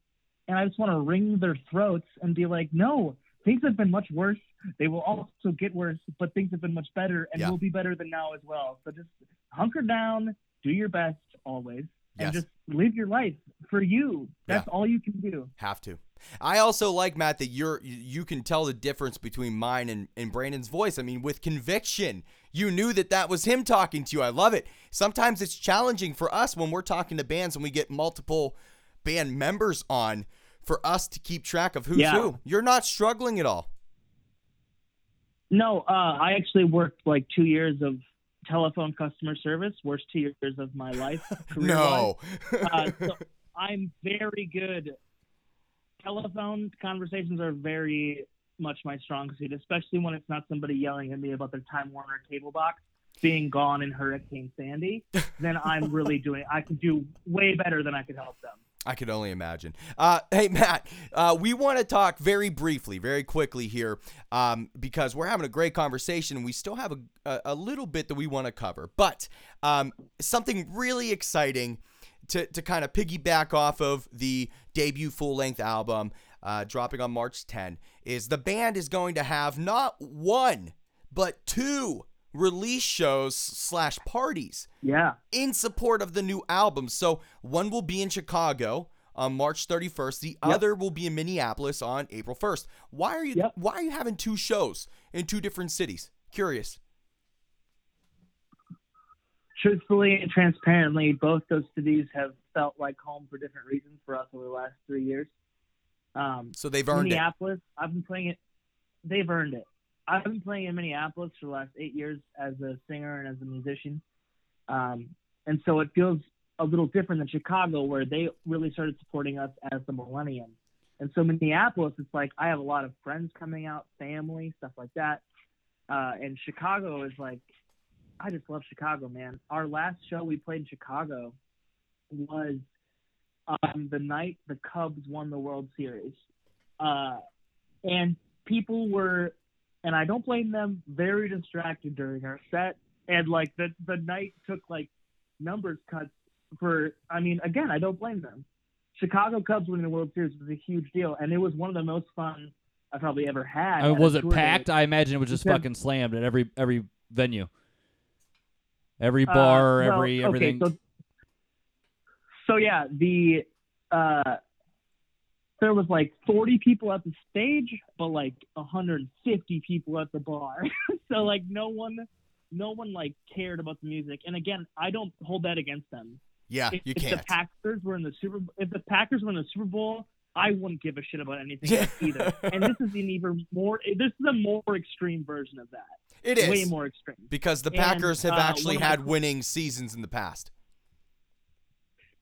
And I just want to wring their throats and be like, no, things have been much worse. They will also get worse, but things have been much better and yeah. will be better than now as well. So just hunker down, do your best always, and yes. just live your life for you. That's yeah. all you can do. Have to. I also like, Matt, that you're you can tell the difference between mine and, and Brandon's voice. I mean, with conviction, you knew that that was him talking to you. I love it. Sometimes it's challenging for us when we're talking to bands and we get multiple band members on for us to keep track of who's yeah. who. You're not struggling at all. No, uh, I actually worked like two years of telephone customer service, worst two years of my life. Career no. Life. Uh, so I'm very good. Telephone conversations are very much my strong suit, especially when it's not somebody yelling at me about their Time Warner cable box being gone in Hurricane Sandy. Then I'm really doing, I can do way better than I could help them. I could only imagine. Uh, hey, Matt, uh, we want to talk very briefly, very quickly here um, because we're having a great conversation and we still have a, a, a little bit that we want to cover. But um, something really exciting to, to kind of piggyback off of the debut full-length album uh, dropping on March tenth is the band is going to have not one but two release shows slash parties yeah in support of the new album. So one will be in Chicago on March thirty-first, the yep. other will be in Minneapolis on April first. Why are you yep. why are you having two shows in two different cities? Curious. Truthfully and transparently, both those cities have felt like home for different reasons for us over the last three years. Um so they've earned Minneapolis, it. I've been playing it they've earned it I've been playing in Minneapolis for the last eight years as a singer and as a musician. Um, and so it feels a little different than Chicago, where they really started supporting us as the Millennium. And so Minneapolis, it's like I have a lot of friends coming out, family, stuff like that. Uh, and Chicago is like, I just love Chicago, man. Our last show we played in Chicago was um, the night the Cubs won the World Series. Uh, and people were... And I don't blame them, very distracted during our set. And, like, the, the night took, like, numbers cuts for – I mean, again, I don't blame them. Chicago Cubs winning the World Series was a huge deal, and it was one of the most fun I probably ever had. I mean, was it packed? Day. I imagine it was just yeah. fucking slammed at every every venue. Every bar, uh, well, every everything. Okay, so, so, yeah, the uh, – there was like forty people at the stage, but like one hundred fifty people at the bar. So like no one, no one like cared about the music. And again, I don't hold that against them. Yeah, if, you can't. If the Packers were in the Super, if the Packers were in the Super Bowl, I wouldn't give a shit about anything yeah. either. And this is an even more. This is a more extreme version of that. It is way more extreme because the Packers and, have uh, actually had winning seasons in the past.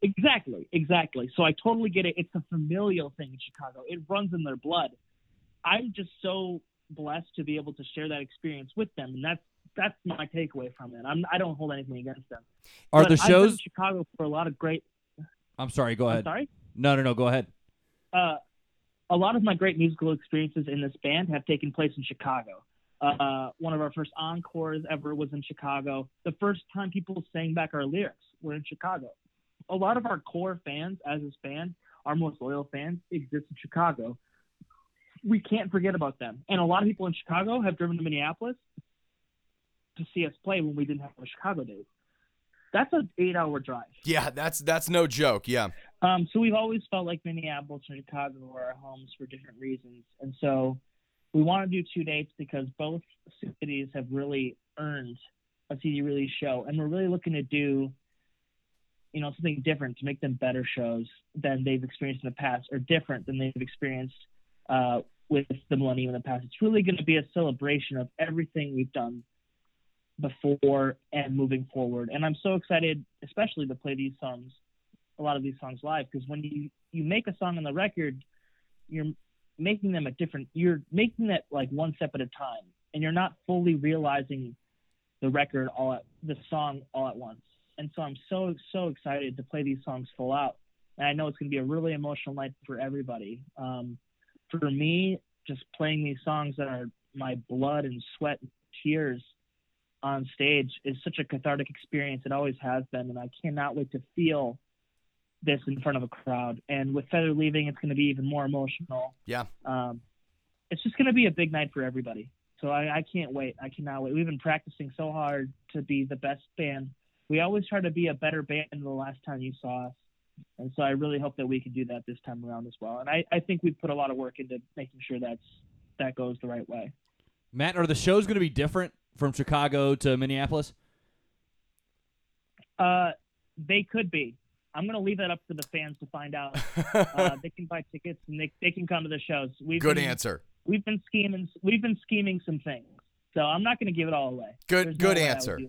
Exactly, exactly. So I totally get it. It's a familial thing in Chicago. It runs in their blood. I'm just so blessed to be able to share that experience with them, and that's that's my takeaway from it. I'm, I don't hold anything against them. Are but the shows I've been in Chicago for a lot of great? I'm sorry. Go ahead. I'm sorry. No, no, no. Go ahead. Uh, a lot of my great musical experiences in this band have taken place in Chicago. Uh, one of our first encores ever was in Chicago. The first time people sang back our lyrics were in Chicago. A lot of our core fans, as this band, our most loyal fans, exist in Chicago. We can't forget about them. And a lot of people in Chicago have driven to Minneapolis to see us play when we didn't have a Chicago date. That's an eight-hour drive. Yeah, that's that's no joke, yeah. Um, so we've always felt like Minneapolis and Chicago are our homes for different reasons. And so we want to do two dates because both cities have really earned a C D release show, and we're really looking to do you know, something different to make them better shows than they've experienced in the past, or different than they've experienced uh, with the Millennium in the past. It's really going to be a celebration of everything we've done before and moving forward. And I'm so excited, especially to play these songs, a lot of these songs live, because when you, you make a song on the record, you're making them a different, you're making that like one step at a time, and you're not fully realizing the record all at the song all at once. And so I'm so, so excited to play these songs full out. And I know it's going to be a really emotional night for everybody. Um, for me, just playing these songs that are my blood and sweat and tears on stage is such a cathartic experience. It always has been, and I cannot wait to feel this in front of a crowd. And with Feather leaving, it's going to be even more emotional. Yeah. Um, it's just going to be a big night for everybody. So I, I can't wait. I cannot wait. We've been practicing so hard to be the best band. We always try to be a better band than the last time you saw us. And so I really hope that we can do that this time around as well. And I, I think we've put a lot of work into making sure that's, that goes the right way. Matt, are the shows going to be different from Chicago to Minneapolis? Uh, they could be. I'm going to leave that up to the fans to find out. uh, they can buy tickets and they, they can come to the shows. We've Good been, answer. We've been scheming. We've been scheming some things. So I'm not going to give it all away. Good, There's good no answer.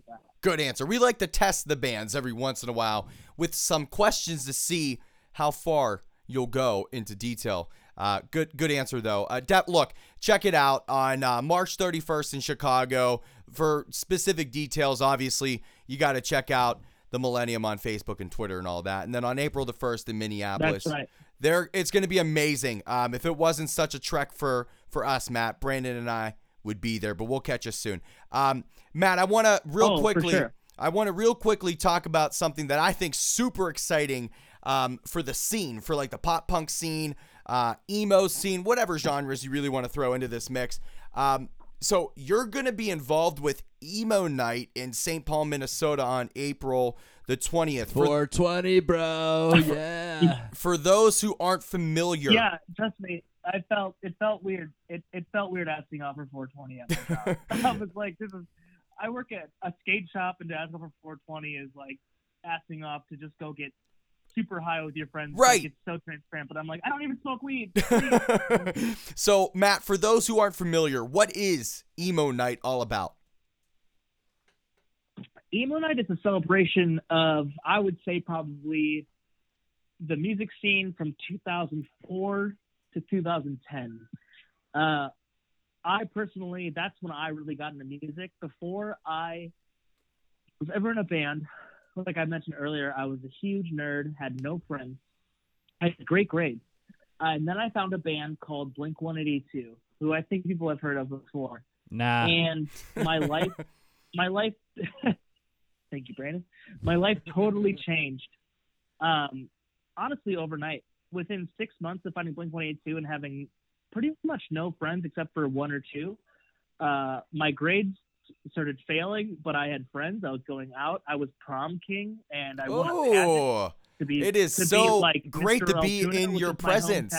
Good answer. We like to test the bands every once in a while with some questions to see how far you'll go into detail. Uh, good good answer, though. Uh, De- look, check it out on uh, March thirty-first in Chicago. For specific details, obviously, you got to check out the Millennium on Facebook and Twitter and all that. And then on April the first in Minneapolis. That's right. There, it's going to be amazing. Um, if it wasn't such a trek for, for us, Matt, Brandon and I would be there, but we'll catch us soon. Um, Matt, I want to real oh, quickly sure. I want to real quickly talk about something that I think super exciting um, for the scene, for like the pop punk scene, uh, emo scene, whatever genres you really want to throw into this mix. Um, so you're going to be involved with Emo Night in Saint Paul, Minnesota on April the twentieth. four twenty, bro. Yeah. For those who aren't familiar. Yeah, trust me. I felt it felt weird. It it felt weird asking off for four twenty at my job. I was like, this is. I work at a skate shop, and to ask off for four twenty is like asking off to just go get super high with your friends. Right. It's so transparent, but I'm like, I don't even smoke weed. So, Matt, for those who aren't familiar, what is Emo Night all about? Emo Night is a celebration of, I would say, probably the music scene from two thousand four to two thousand ten. Uh, I personally, that's when I really got into music. Before I was ever in a band, like I mentioned earlier, I was a huge nerd, had no friends. I had great grades. Uh, and then I found a band called Blink one eighty-two, who I think people have heard of before. Nah. And my life, my life, thank you, Brandon. My life totally changed. Um, honestly, overnight. Within six months of finding Blink one eighty-two and having pretty much no friends except for one or two, uh, my grades started failing, but I had friends. I was going out. I was prom king, and I oh, wanted to be. It is to so be like great Mister to be Altuna, in your presence.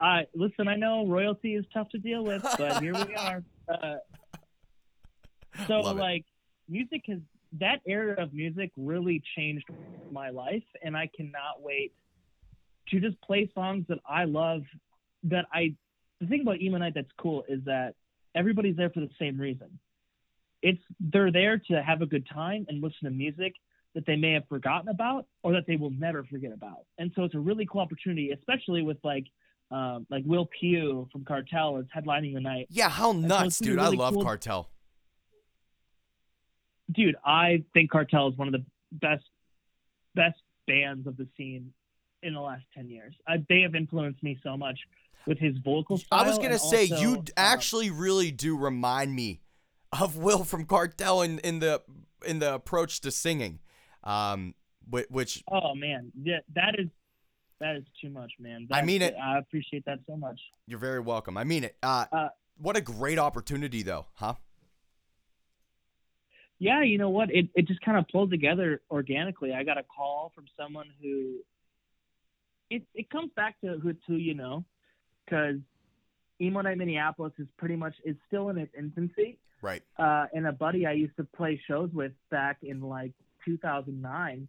Uh, listen, I know royalty is tough to deal with, but here we are. Uh, so, Love like, it. music has that era of music really changed my life, and I cannot wait to just play songs that I love. That I, the thing about Emo Night that's cool is that everybody's there for the same reason. It's they're there to have a good time and listen to music that they may have forgotten about or that they will never forget about. And so it's a really cool opportunity, especially with like um, like Will Pugh from Cartel is headlining the night. Yeah, how nuts, dude. Really I love cool... Cartel. Dude, I think Cartel is one of the best best bands of the scene in the last ten years. I, they have influenced me so much with his vocal style. I was going to say, also, you actually um, really do remind me of Will from Cartel in, in the in the approach to singing. Um, which Oh, man. Yeah, that is that is too much, man. That, I mean it. I appreciate that so much. You're very welcome. I mean it. Uh, uh, what a great opportunity, though, huh? Yeah, you know what? It it just kind of pulled together organically. I got a call from someone who it it comes back to who to you know, because Emo Night Minneapolis is pretty much is still in its infancy. Right. Uh, and a buddy I used to play shows with back in like two thousand nine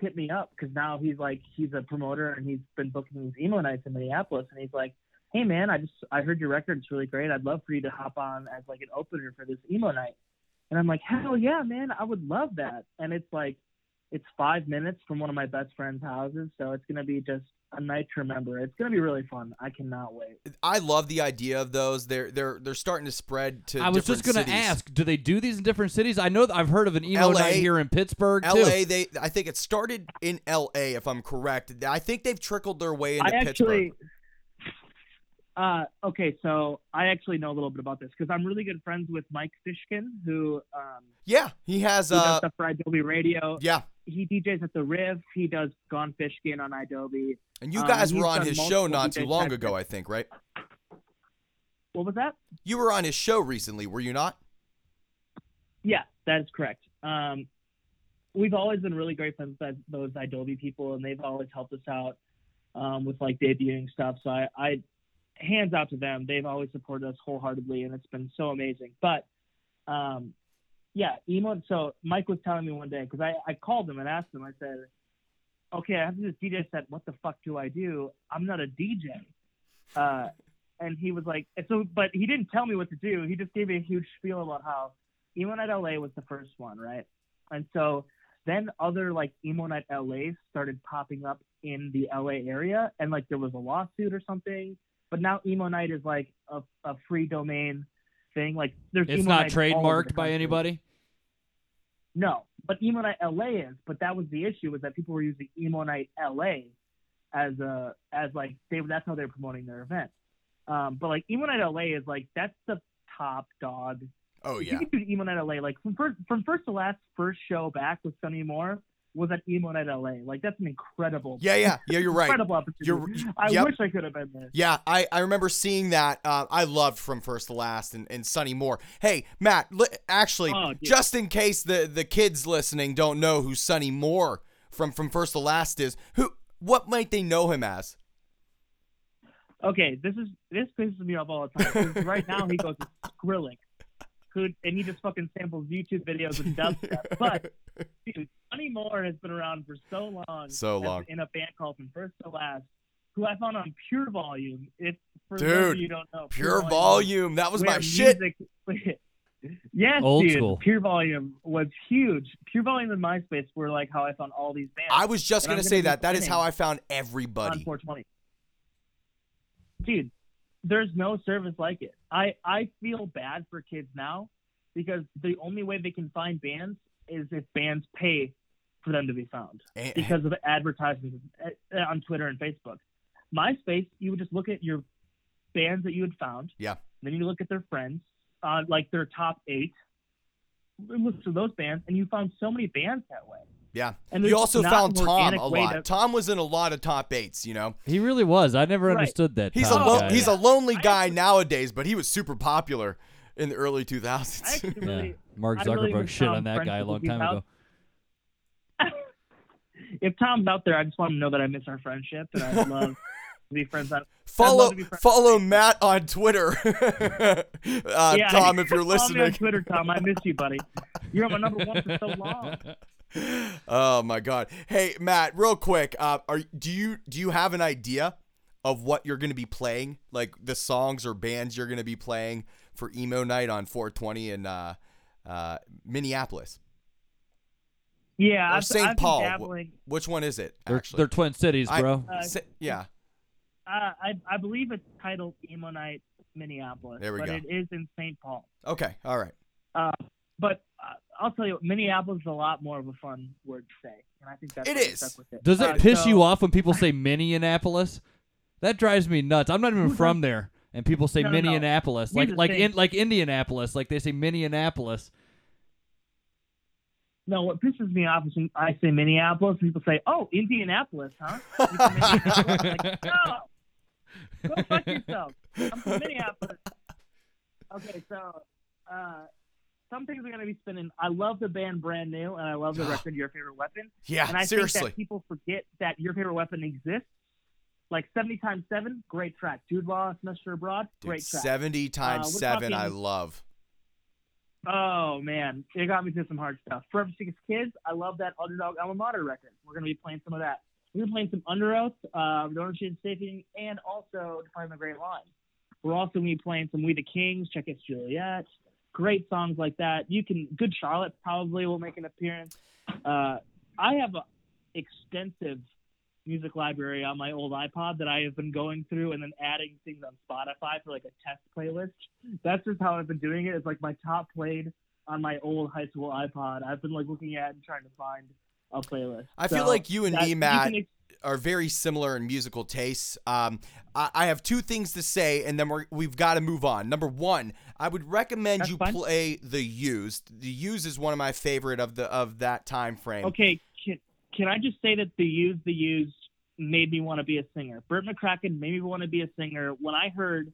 hit me up because now he's like he's a promoter and he's been booking these emo nights in Minneapolis, and he's like, "Hey man, I just I heard your record. It's really great. I'd love for you to hop on as like an opener for this emo night." And I'm like, hell yeah, man, I would love that. And it's like, it's five minutes from one of my best friend's houses. So it's going to be just a night to remember. It's going to be really fun. I cannot wait. I love the idea of those. They're they're they're starting to spread to I was just going to ask, do they do these in different cities? I know that I've heard of an emo night here in Pittsburgh, too. L A, they, I think it started in L A, if I'm correct. I think they've trickled their way into I actually, Pittsburgh. Uh, okay, so I actually know a little bit about this because I'm really good friends with Mike Fishkin, who um, yeah, he has he does uh, stuff for Adobe Radio. Yeah, he D Js at the Riff. He does Gone Fishkin on Adobe. And you guys um, were on his show not too long ago, I think, right? What was that? You were on his show recently, were you not? Yeah, that is correct. Um, we've always been really great friends with those Adobe people, and they've always helped us out um, with like debuting stuff. So I. I hands out to them. They've always supported us wholeheartedly, and it's been so amazing. But, um, yeah, emo. So Mike was telling me one day, because I, I called him and asked him, I said, okay, I have this D J set. What the fuck do I do? I'm not a D J. Uh, and he was like, and so, but he didn't tell me what to do. He just gave me a huge spiel about how Emo Night L A was the first one, right? And so then other, like, Emo Night L A started popping up in the L A area, and, like, there was a lawsuit or something. But now Emo Night is like a, a free domain thing. Like there's it's Emo not Night trademarked by anybody. No, but Emo Night L A is. But that was the issue, was that people were using Emo Night L A as a as like they that's how they're promoting their event. Um, but like Emo Night L A is like that's the top dog. Oh yeah. You can do Emo Night L A like from first from first to last. First show back with Sonny Moore was at Emo Night L A. Like, that's an incredible... Yeah, yeah, yeah, you're right. Incredible opportunity. You're, I yep. wish I could have been there. Yeah, I, I remember seeing that. Uh, I loved From First to Last and, and Sonny Moore. Hey, Matt, li- actually, oh, just in case the, the kids listening don't know who Sonny Moore from, from First to Last is, who what might they know him as? Okay, this is this pisses me off all the time. Right now, he goes to Skrillex. Who, and he just fucking samples YouTube videos and dubstep. But, dude, Sonny Moore has been around for so long. So long. In a band called From First to Last, who I found on Pure Volume. It's for dude, those of you don't know. Pure, Pure Volume. Volume. That was my shit. Music, yes, old dude. School. Pure Volume was huge. Pure Volume and MySpace were like how I found all these bands. I was just going to say that. That is how I found everybody. On four twenty. Dude. There's no service like it. I, I feel bad for kids now because the only way they can find bands is if bands pay for them to be found and, because of advertisements on Twitter and Facebook. MySpace, you would just look at your bands that you had found. Yeah. Then you look at their friends, uh, like their top eight, and look through those bands, and you found so many bands that way. Yeah. And you also found Tom a lot. To... Tom was in a lot of top eights, you know. He really was. I never right. understood that. He's Tom a lo- guy. he's a lonely guy I... nowadays, but he was super popular in the early two thousands. I actually really, yeah. Mark Zuckerberg really shit on that guy a long time ago. If Tom's out there, I just want him to know that I miss our friendship and I love to be friends on Follow friends follow on Matt on Twitter. uh, yeah, Tom, if you're listening. Follow me on Twitter, Tom. I miss you, buddy. You're on my number one for so long. Oh my God! Hey Matt, real quick, uh, are do you do you have an idea of what you're going to be playing, like the songs or bands you're going to be playing for Emo Night on four twenty in uh, uh, Minneapolis? Yeah, or Saint Paul. Dabbling. Which one is it? Actually, they're, they're Twin Cities, bro. I, uh, yeah, Uh, I I believe it's titled Emo Night, Minneapolis. There we but go. It is in Saint Paul. Okay, all right. Uh, but uh, I'll tell you, Minneapolis is a lot more of a fun word to say, and I think that's it is. Stuck with it. Does it uh, piss so... you off when people say Minneapolis? That drives me nuts. I'm not even from there, and people say no, Minneapolis, no, no. like like in, like Indianapolis, like they say Minneapolis. No, what pisses me off is when I say Minneapolis, people say, "Oh, Indianapolis, huh?" Like, no. Go fuck yourself. I'm from Minneapolis. Okay, so uh, some things are going to be spinning. I love the band Brand New, and I love the record Your Favorite Weapon. Yeah, and I seriously. think that people forget that Your Favorite Weapon exists. Like seventy times seven, great track. Jude Law, Semester Abroad, great Dude, track. seventy times seven, I love. Oh, man. It got me through some hard stuff. Forever Sickest Kids, I love that Underdog Alma Mater record. We're going to be playing some of that. We're playing some Under Oath, uh, Don't Shade Safety, and also Defying the Great Line. We're also going to be playing some We the Kings, Check It's Juliet, great songs like that. You can Good Charlotte probably will make an appearance. Uh, I have an extensive music library on my old iPod that I have been going through and then adding things on Spotify for like a test playlist. That's just how I've been doing it. It's like my top played on my old high school iPod. I've been like looking at and trying to find a playlist. I so feel like you and me, Matt, ex- are very similar in musical tastes. Um, I, I have two things to say, and then we're, we've got to move on. Number one, I would recommend That's you fun. play The Used. The Used is one of my favorite of the of that time frame. Okay, can, can I just say that The Used, The Used made me want to be a singer. Burt McCracken made me want to be a singer. When I heard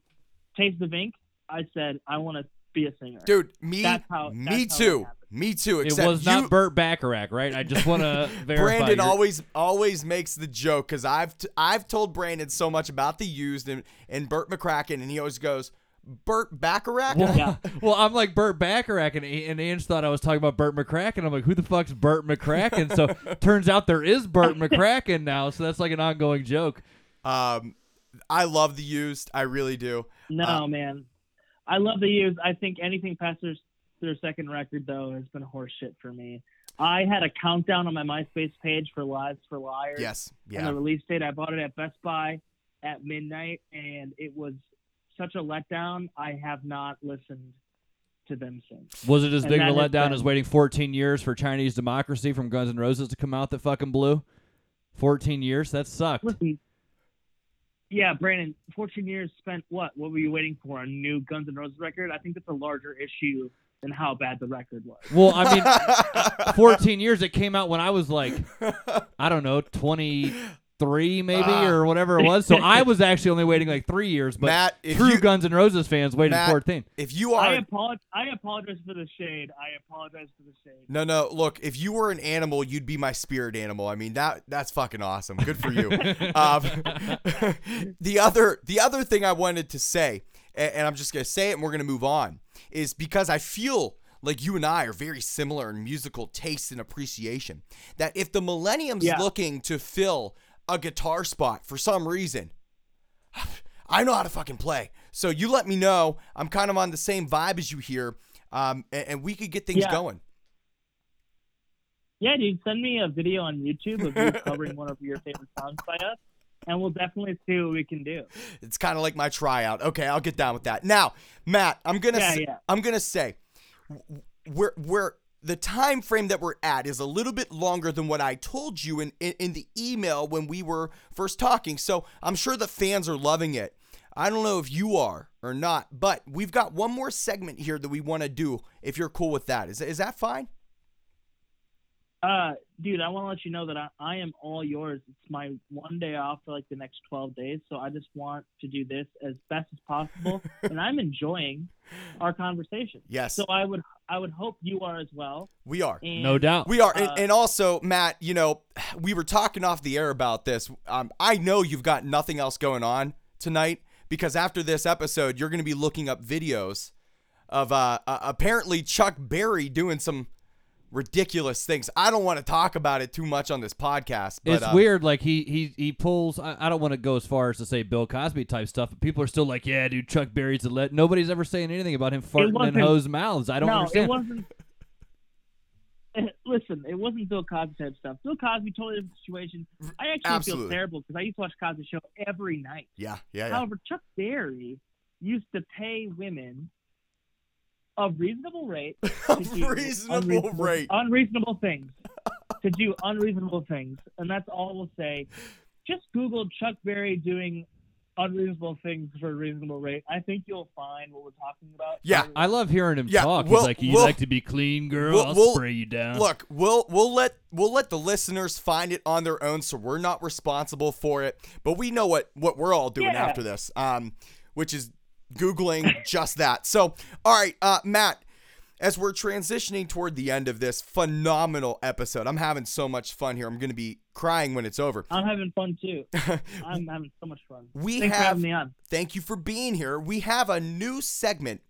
Taste of Ink, I said, I want to be a singer. Dude, me, that's how, me that's too. Me too. Except it was not you, Burt Bacharach, right? I just want to verify. Brandon your... always always makes the joke because I've t- I've told Brandon so much about The Used and, and Burt McCracken, and he always goes, Burt Bacharach? Well, yeah. well I'm like Burt Bacharach, and, and Ange thought I was talking about Burt McCracken. I'm like, who the fuck's Burt McCracken? So turns out there is Burt McCracken now, so that's like an ongoing joke. Um, I love The Used. I really do. No, um, man. I love The Used. I think anything past their, their second record, though, has been horseshit for me. I had a countdown on my MySpace page for Lives for Liars. Yes. Yeah. And the release date, I bought it at Best Buy at midnight, and it was such a letdown. I have not listened to them since. Was it as big of a letdown as waiting fourteen years for Chinese Democracy from Guns N' Roses to come out that fucking blew? fourteen years? That sucked. Listen, yeah, Brandon, fourteen years spent what? What were you waiting for? A new Guns N' Roses record? I think that's a larger issue than how bad the record was. Well, I mean, fourteen years, it came out when I was like, I don't know, twenty-three maybe uh, or whatever it was. So I was actually only waiting like three years, but Matt, true you, Guns N' Roses fans waited Matt, fourteen. If you are, I apologize, I apologize for the shade. I apologize for the shade. No, no, look, if you were an animal, you'd be my spirit animal. I mean, that that's fucking awesome. Good for you. um, the other, the other thing I wanted to say, and, and I'm just going to say it and we're going to move on, is because I feel like you and I are very similar in musical taste and appreciation, that if the Millennium's yeah. looking to fill a guitar spot for some reason, I know how to fucking play. So you let me know. I'm kind of on the same vibe as you here, um, and, and we could get things yeah. going. Yeah, dude, send me a video on YouTube of you covering one of your favorite songs by us, and we'll definitely see what we can do. It's kind of like my tryout. Okay, I'll get down with that. Now, Matt, I'm gonna yeah, say, yeah. I'm gonna say, we're we're the time frame that we're at is a little bit longer than what I told you in, in, in the email when we were first talking. So I'm sure the fans are loving it. I don't know if you are or not, but we've got one more segment here that we want to do. If you're cool with that, is is that fine? Uh, dude, I want to let you know that I, I am all yours. It's my one day off for like the next twelve days. So I just want to do this as best as possible. And I'm enjoying our conversation. Yes. So I would, I would hope you are as well. We are. And, no doubt. We are. Uh, and, and also, Matt, you know, we were talking off the air about this. Um, I know you've got nothing else going on tonight because after this episode, you're going to be looking up videos of uh, uh, apparently Chuck Berry doing some ridiculous things. I don't want to talk about it too much on this podcast. But, it's um, weird. Like he he he pulls. I, I don't want to go as far as to say Bill Cosby type stuff, but people are still like, yeah, dude, Chuck Berry's a let. Nobody's ever saying anything about him farting in hoes' mouths. I don't no, understand. It wasn't. Listen, it wasn't Bill Cosby type stuff. Bill Cosby, totally different situation. I actually Absolutely. feel terrible because I used to watch Cosby Show every night. Yeah, yeah, yeah. However, Chuck Berry used to pay women a reasonable rate. To do reasonable unreasonable, rate. Unreasonable things. To do unreasonable things. And that's all we'll say. Just Google Chuck Berry doing unreasonable things for a reasonable rate. I think you'll find what we're talking about. Yeah. I love hearing him yeah. talk. We'll, he's like, you we'll, like to be clean, girl? We'll, I'll we'll, spray you down. Look, we'll we'll let we'll let the listeners find it on their own, so we're not responsible for it. But we know what, what we're all doing yeah. after this, um, which is Googling just that. So, all right, uh, Matt, as we're transitioning toward the end of this phenomenal episode, I'm having so much fun here. I'm going to be crying when it's over. I'm having fun too. I'm having so much fun. We Thanks have, for having me on. Thank you for being here. We have a new segment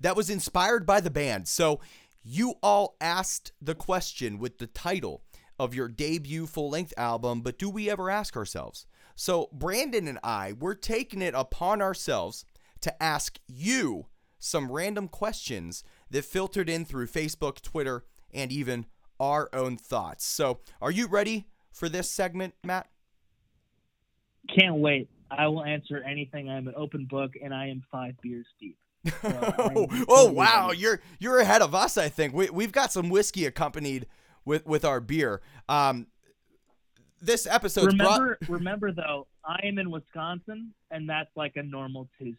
that was inspired by the band. So you all asked the question with the title of your debut full-length album, But Do We Ever Ask Ourselves? So Brandon and I, we're taking it upon ourselves to ask you some random questions that filtered in through Facebook, Twitter, and even our own thoughts. So are you ready for this segment, Matt? Can't wait. I will answer anything. I'm an open book, and I am five beers deep. So oh, oh, wow. Ready. You're you're ahead of us, I think. We, we've got some whiskey accompanied with, with our beer. Um, this episode's remember, brought... remember, though, I am in Wisconsin, and that's like a normal Tuesday.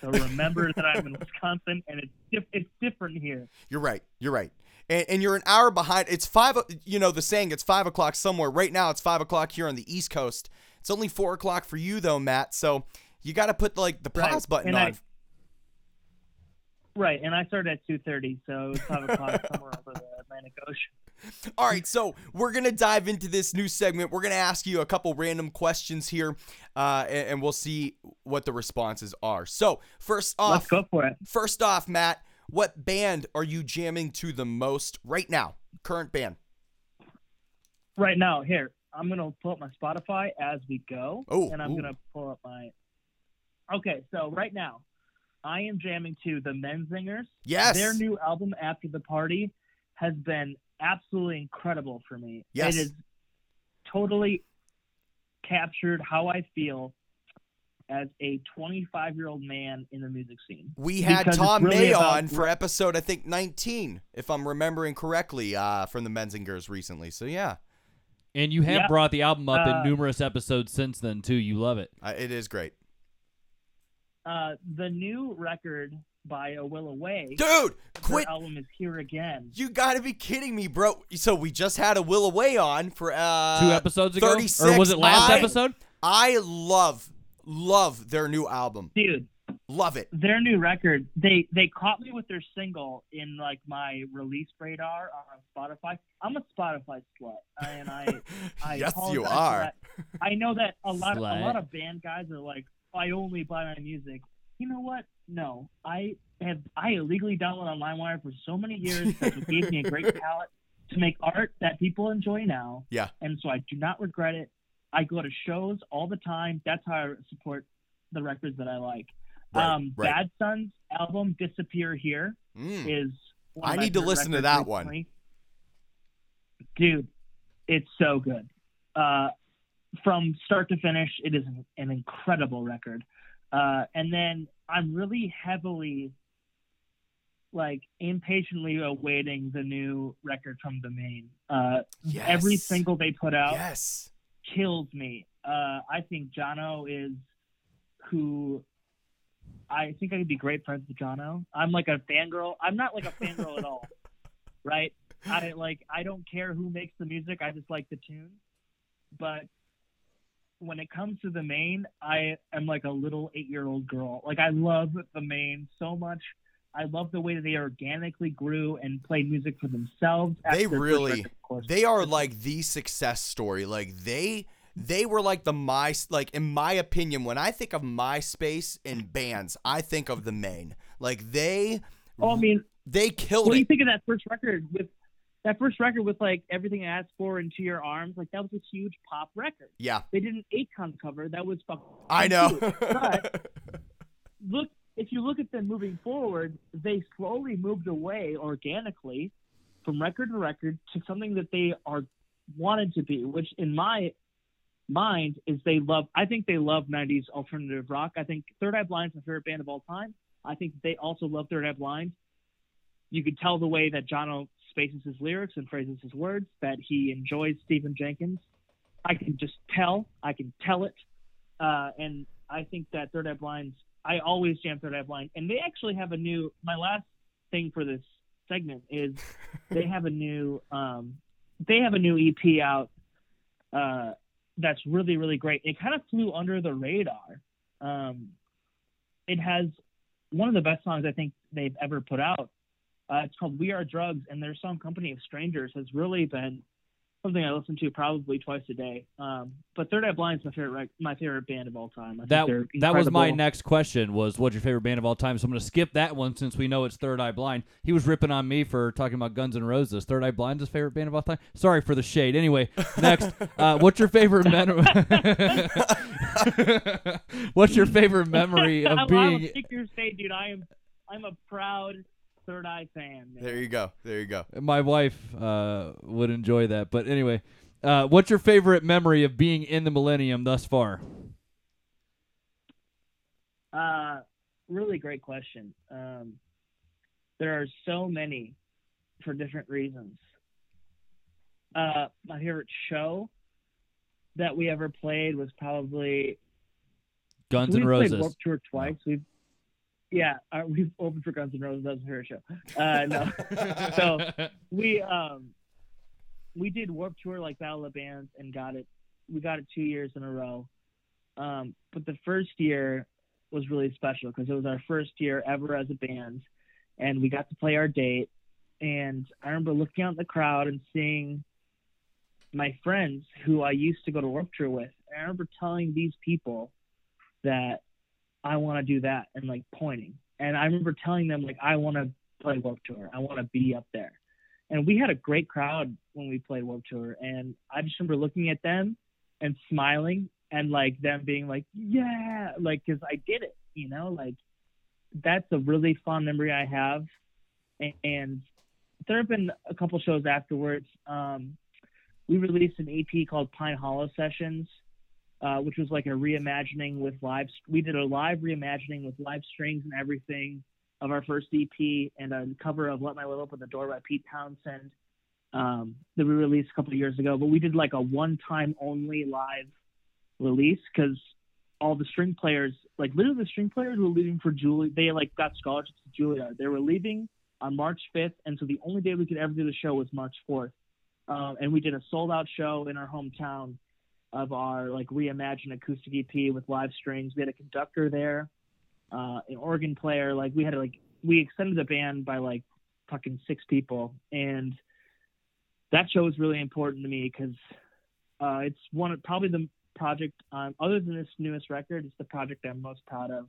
So remember that I'm in Wisconsin, and it's diff- it's different here. You're right. You're right. And, and you're an hour behind. It's five. You know the saying, it's five o'clock somewhere. Right now, it's five o'clock here on the East Coast. It's only four o'clock for you, though, Matt. So you got to put like the pause right. button and on. I, right, and I started at two thirty, so it was five o'clock somewhere over the Atlantic Ocean. All right, so we're gonna dive into this new segment. We're gonna ask you a couple random questions here, uh, and, and we'll see what the responses are. So first off, let's go for it. First off, Matt, what band are you jamming to the most right now? Current band. Right now, here I'm gonna pull up my Spotify as we go, ooh, and I'm ooh. gonna pull up my. Okay, so right now, I am jamming to The Menzingers. Yes. Their new album, After the Party, has been absolutely incredible for me. Yes. It has totally captured how I feel as a twenty-five-year-old man in the music scene. We had because Tom really May on for episode, I think, nineteen, if I'm remembering correctly, uh, from The Menzingers recently. So, yeah. And you have yeah. brought the album up uh, in numerous episodes since then, too. You love it. Uh, it is great. Uh, the new record by A Will Away. Dude, quit. The album is here again. You got to be kidding me, bro. So we just had A Will Away on for uh, two episodes ago. thirty-six Or was it last I, episode? I love, love their new album. Dude. Love it. Their new record. They they caught me with their single in like my release radar on Spotify. I'm a Spotify slut, and I. I yes, you are. I know that a lot of, a lot of band guys are like, I only buy my music. You know what? No. I have I illegally downloaded on LimeWire for so many years that it gave me a great palette to make art that people enjoy now. Yeah. And so I do not regret it. I go to shows all the time. That's how I support the records that I like. Right, um, right. Bad Son's album, Disappear Here, mm. is one of I need to listen to that recently. one. Dude, it's so good. Uh From start to finish, it is an incredible record. Uh, and then I'm really heavily, like, impatiently awaiting the new record from The Maine. Uh, yes. Every single they put out yes. kills me. Uh, I think Jono is who I think I could be great friends with Jono. I'm like a fangirl. I'm not like a fangirl at all, right? I, like, I don't care who makes the music. I just like the tune. But when it comes to The Maine, I am like a little eight-year-old girl. Like, I love The Maine so much. I love the way that they organically grew and played music for themselves. They really, they are like the success story. Like, they they were like the my, like, in my opinion, when I think of MySpace and bands, I think of The Maine. Like, they, oh, I mean, they killed it. What do you think of that first record with, That first record with, like, Everything I Asked For, Into Your Arms, like, that was a huge pop record. Yeah. They did an Akon cover. That was fucking I know. But look, if you look at them moving forward, they slowly moved away organically from record to record to something that they are wanted to be, which in my mind is they love, I think they love nineties alternative rock. I think Third Eye Blind's my favorite band of all time. I think they also love Third Eye Blind. You could tell the way that Jono spaces his lyrics and phrases his words, that he enjoys Stephen Jenkins. I can just tell. I can tell it. Uh, and I think that Third Eye Blind's, I always jam Third Eye Blind. And they actually have a new, my last thing for this segment is they have a new, um, they have a new E P out uh, that's really, really great. It kind of flew under the radar. Um, it has one of the best songs I think they've ever put out. Uh, it's called We Are Drugs, and their song Company of Strangers has really been something I listen to probably twice a day. Um, but Third Eye Blind's my favorite my favorite band of all time. I that think that was my next question was, what's your favorite band of all time? So I'm going to skip that one since we know it's Third Eye Blind. He was ripping on me for talking about Guns N' Roses. Third Eye Blind's his favorite band of all time? Sorry for the shade. Anyway, next, uh, what's your favorite memory? What's your favorite memory of being? I'll stick your shade, dude. I am I'm a proud Third Eye fan. Man. There you go. There you go. My wife uh, would enjoy that. But anyway, uh, what's your favorite memory of being in the Millennium thus far? Uh, really great question. Um, there are so many for different reasons. Uh, my favorite show that we ever played was probably Guns N' Roses. We played Warped Tour twice. No. We've Yeah, uh, we've opened for Guns N' Roses. That was her show. Uh, no, so we um, we did Warped Tour like Battle of the Bands and got it. We got it two years in a row. Um, but the first year was really special because it was our first year ever as a band, and we got to play our date. And I remember looking out in the crowd and seeing my friends who I used to go to Warped Tour with. And I remember telling these people that I want to do that, and like pointing. And I remember telling them, like, I want to play Warped Tour. I want to be up there. And we had a great crowd when we played Warped Tour. And I just remember looking at them and smiling and like them being like, yeah, like, cause I did it, you know, like that's a really fond memory I have. And, and there have been a couple shows afterwards. Um, we released an E P called Pine Hollow Sessions. Uh, which was like a reimagining with live. We did a live reimagining with live strings and everything of our first E P and a cover of Let My Love Open the Door by Pete Townsend um, that we released a couple of years ago. But we did like a one-time only live release because all the string players, like literally the string players were leaving for Juilliard. They like got scholarships to Juilliard. They were leaving on March fifth. And so the only day we could ever do the show was March fourth. Uh, and we did a sold-out show in our hometown of our like reimagined acoustic E P with live strings. We had a conductor there, uh, an organ player. Like we had like, we extended the band by like fucking six people. And that show was really important to me because uh, it's one of probably the project um, other than this newest record, it's the project I'm most proud of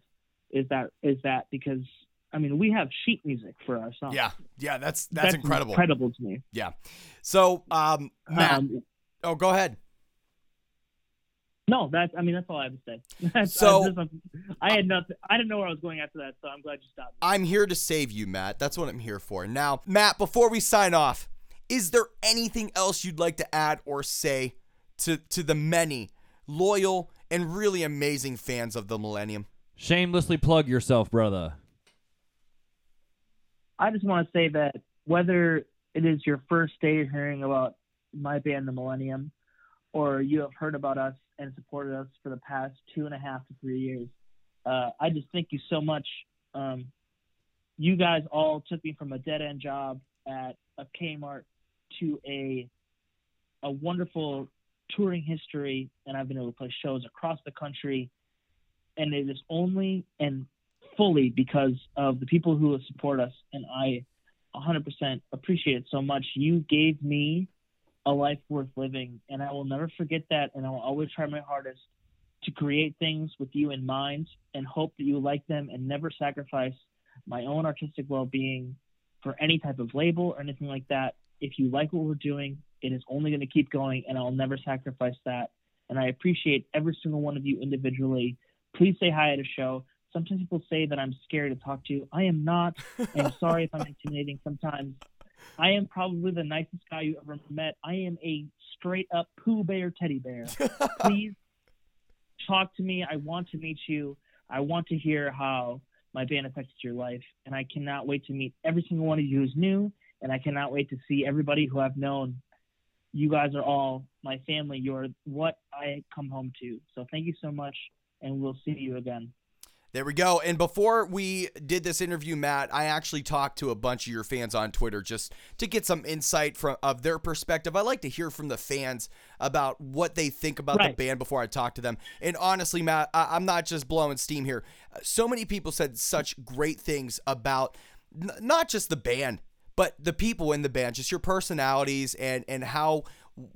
is that, is that because I mean, we have sheet music for our songs. Yeah. Yeah. That's, that's, that's incredible. incredible to me. Yeah. So um, Matt, um, oh, go ahead. No, that's, I mean, that's all I have to say. That's, so, I, just, I had nothing, I didn't know where I was going after that, so I'm glad you stopped me. I'm here to save you, Matt. That's what I'm here for. Now, Matt, before we sign off, is there anything else you'd like to add or say to, to the many loyal and really amazing fans of the Millennium? Shamelessly plug yourself, brother. I just want to say that whether it is your first day hearing about my band, the Millennium, or you have heard about us and supported us for the past two and a half to three years. Uh, I just thank you so much. Um, you guys all took me from a dead-end job at a Kmart to a a wonderful touring history, and I've been able to play shows across the country. And it is only and fully because of the people who support us, and I one hundred percent appreciate it so much. You gave me a life worth living, and I will never forget that, and I will always try my hardest to create things with you in mind and hope that you like them and never sacrifice my own artistic well-being for any type of label or anything like that. If you like what we're doing, it is only going to keep going, and I'll never sacrifice that, and I appreciate every single one of you individually. Please say hi at a show. Sometimes people say that I'm scary to talk to. I am not. I'm sorry if I'm intimidating sometimes. I am probably the nicest guy you ever met. I am a straight up Pooh Bear teddy bear. Please talk to me. I want to meet you. I want to hear how my band affected your life. And I cannot wait to meet every single one of you who's new. And I cannot wait to see everybody who I've known. You guys are all my family. You're what I come home to. So thank you so much. And we'll see you again. There we go. And before we did this interview, Matt, I actually talked to a bunch of your fans on Twitter just to get some insight from of their perspective. I like to hear from the fans about what they think about right. the band before I talk to them. And honestly, Matt, I, I'm not just blowing steam here. So many people said such great things about n- not just the band, but the people in the band, just your personalities and, and how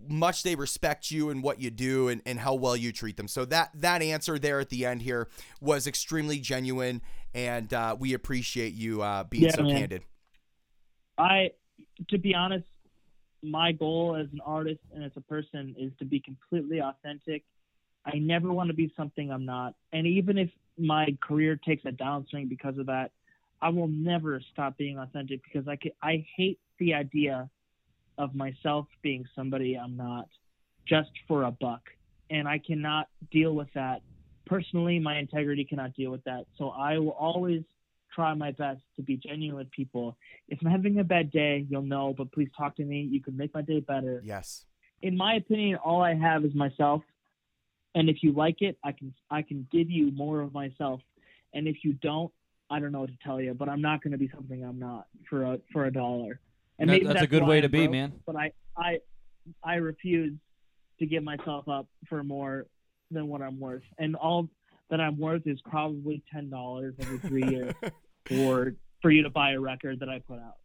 much they respect you and what you do and, and how well you treat them. So that that answer there at the end here was extremely genuine, and uh, we appreciate you uh, being yeah, so man. candid. I, to be honest, my goal as an artist and as a person is to be completely authentic. I never want to be something I'm not. And even if my career takes a downswing because of that, I will never stop being authentic because I, can, I hate the idea of myself being somebody I'm not just for a buck. And I cannot deal with that. Personally, my integrity cannot deal with that. So I will always try my best to be genuine with people. If I'm having a bad day, you'll know, but please talk to me. You can make my day better. Yes. In my opinion, all I have is myself. And if you like it, I can, I can give you more of myself. And if you don't, I don't know what to tell you, but I'm not going to be something I'm not for a, for a dollar. And maybe that's, that's a good way to broke, be, man. But I, I, I refuse to give myself up for more than what I'm worth. And all that I'm worth is probably ten dollars every three years for, for you to buy a record that I put out.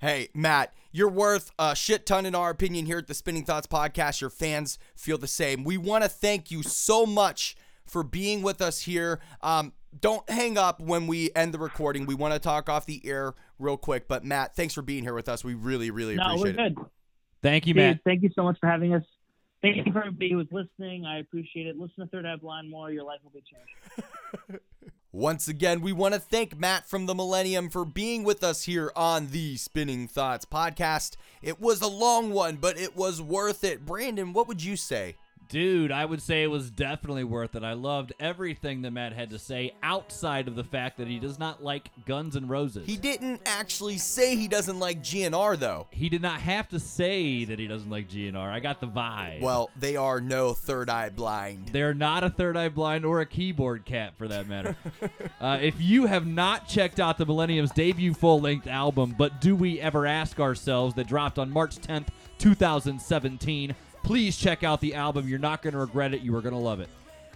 Hey, Matt, you're worth a shit ton in our opinion here at the Spinning Thoughts Podcast. Your fans feel the same. We want to thank you so much for being with us here. Um, Don't hang up when we end the recording. We want to talk off the air real quick. But, Matt, thanks for being here with us. We really, really no, appreciate we're good. it. Thank you, Dude, Matt. Thank you so much for having us. Thank you for everybody who was listening. I appreciate it. Listen to Third Eye Blind more. Your life will be changed. Once again, we want to thank Matt from the Millennium for being with us here on the Spinning Thoughts Podcast. It was a long one, but it was worth it. Brandon, what would you say? Dude, I would say it was definitely worth it. I loved everything that Matt had to say outside of the fact that he does not like Guns N' Roses. He didn't actually say he doesn't like G N R, though. He did not have to say that he doesn't like G N R. I got the vibe. Well, they are no Third Eye Blind. They're not a Third Eye Blind or a keyboard cat, for that matter. uh, if you have not checked out the Millennium's debut full-length album, But Do We Ever Ask Ourselves, that dropped on March tenth, twenty seventeen, please check out the album. You're not going to regret it. You are going to love it.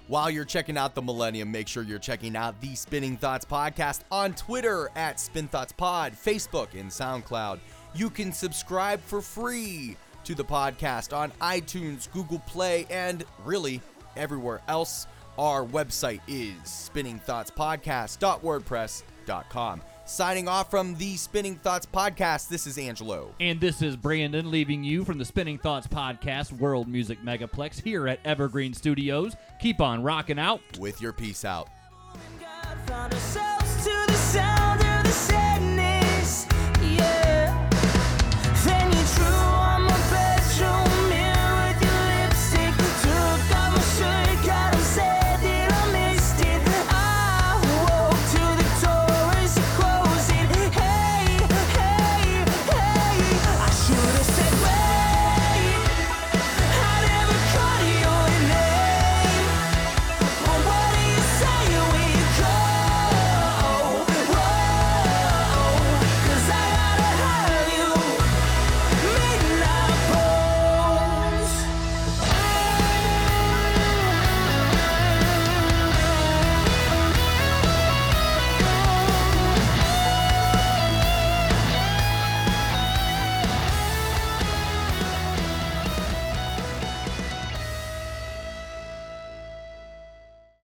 While you're checking out the Millennium, make sure you're checking out the Spinning Thoughts Podcast on Twitter at Spin Thoughts Pod, Facebook, and SoundCloud. You can subscribe for free to the podcast on iTunes, Google Play, and really everywhere else. Our website is spinning thoughts podcast dot wordpress dot com. Signing off from the Spinning Thoughts Podcast, this is Angelo. And this is Brandon, leaving you from the Spinning Thoughts Podcast, World Music Megaplex, here at Evergreen Studios. Keep on rocking out. With your peace out.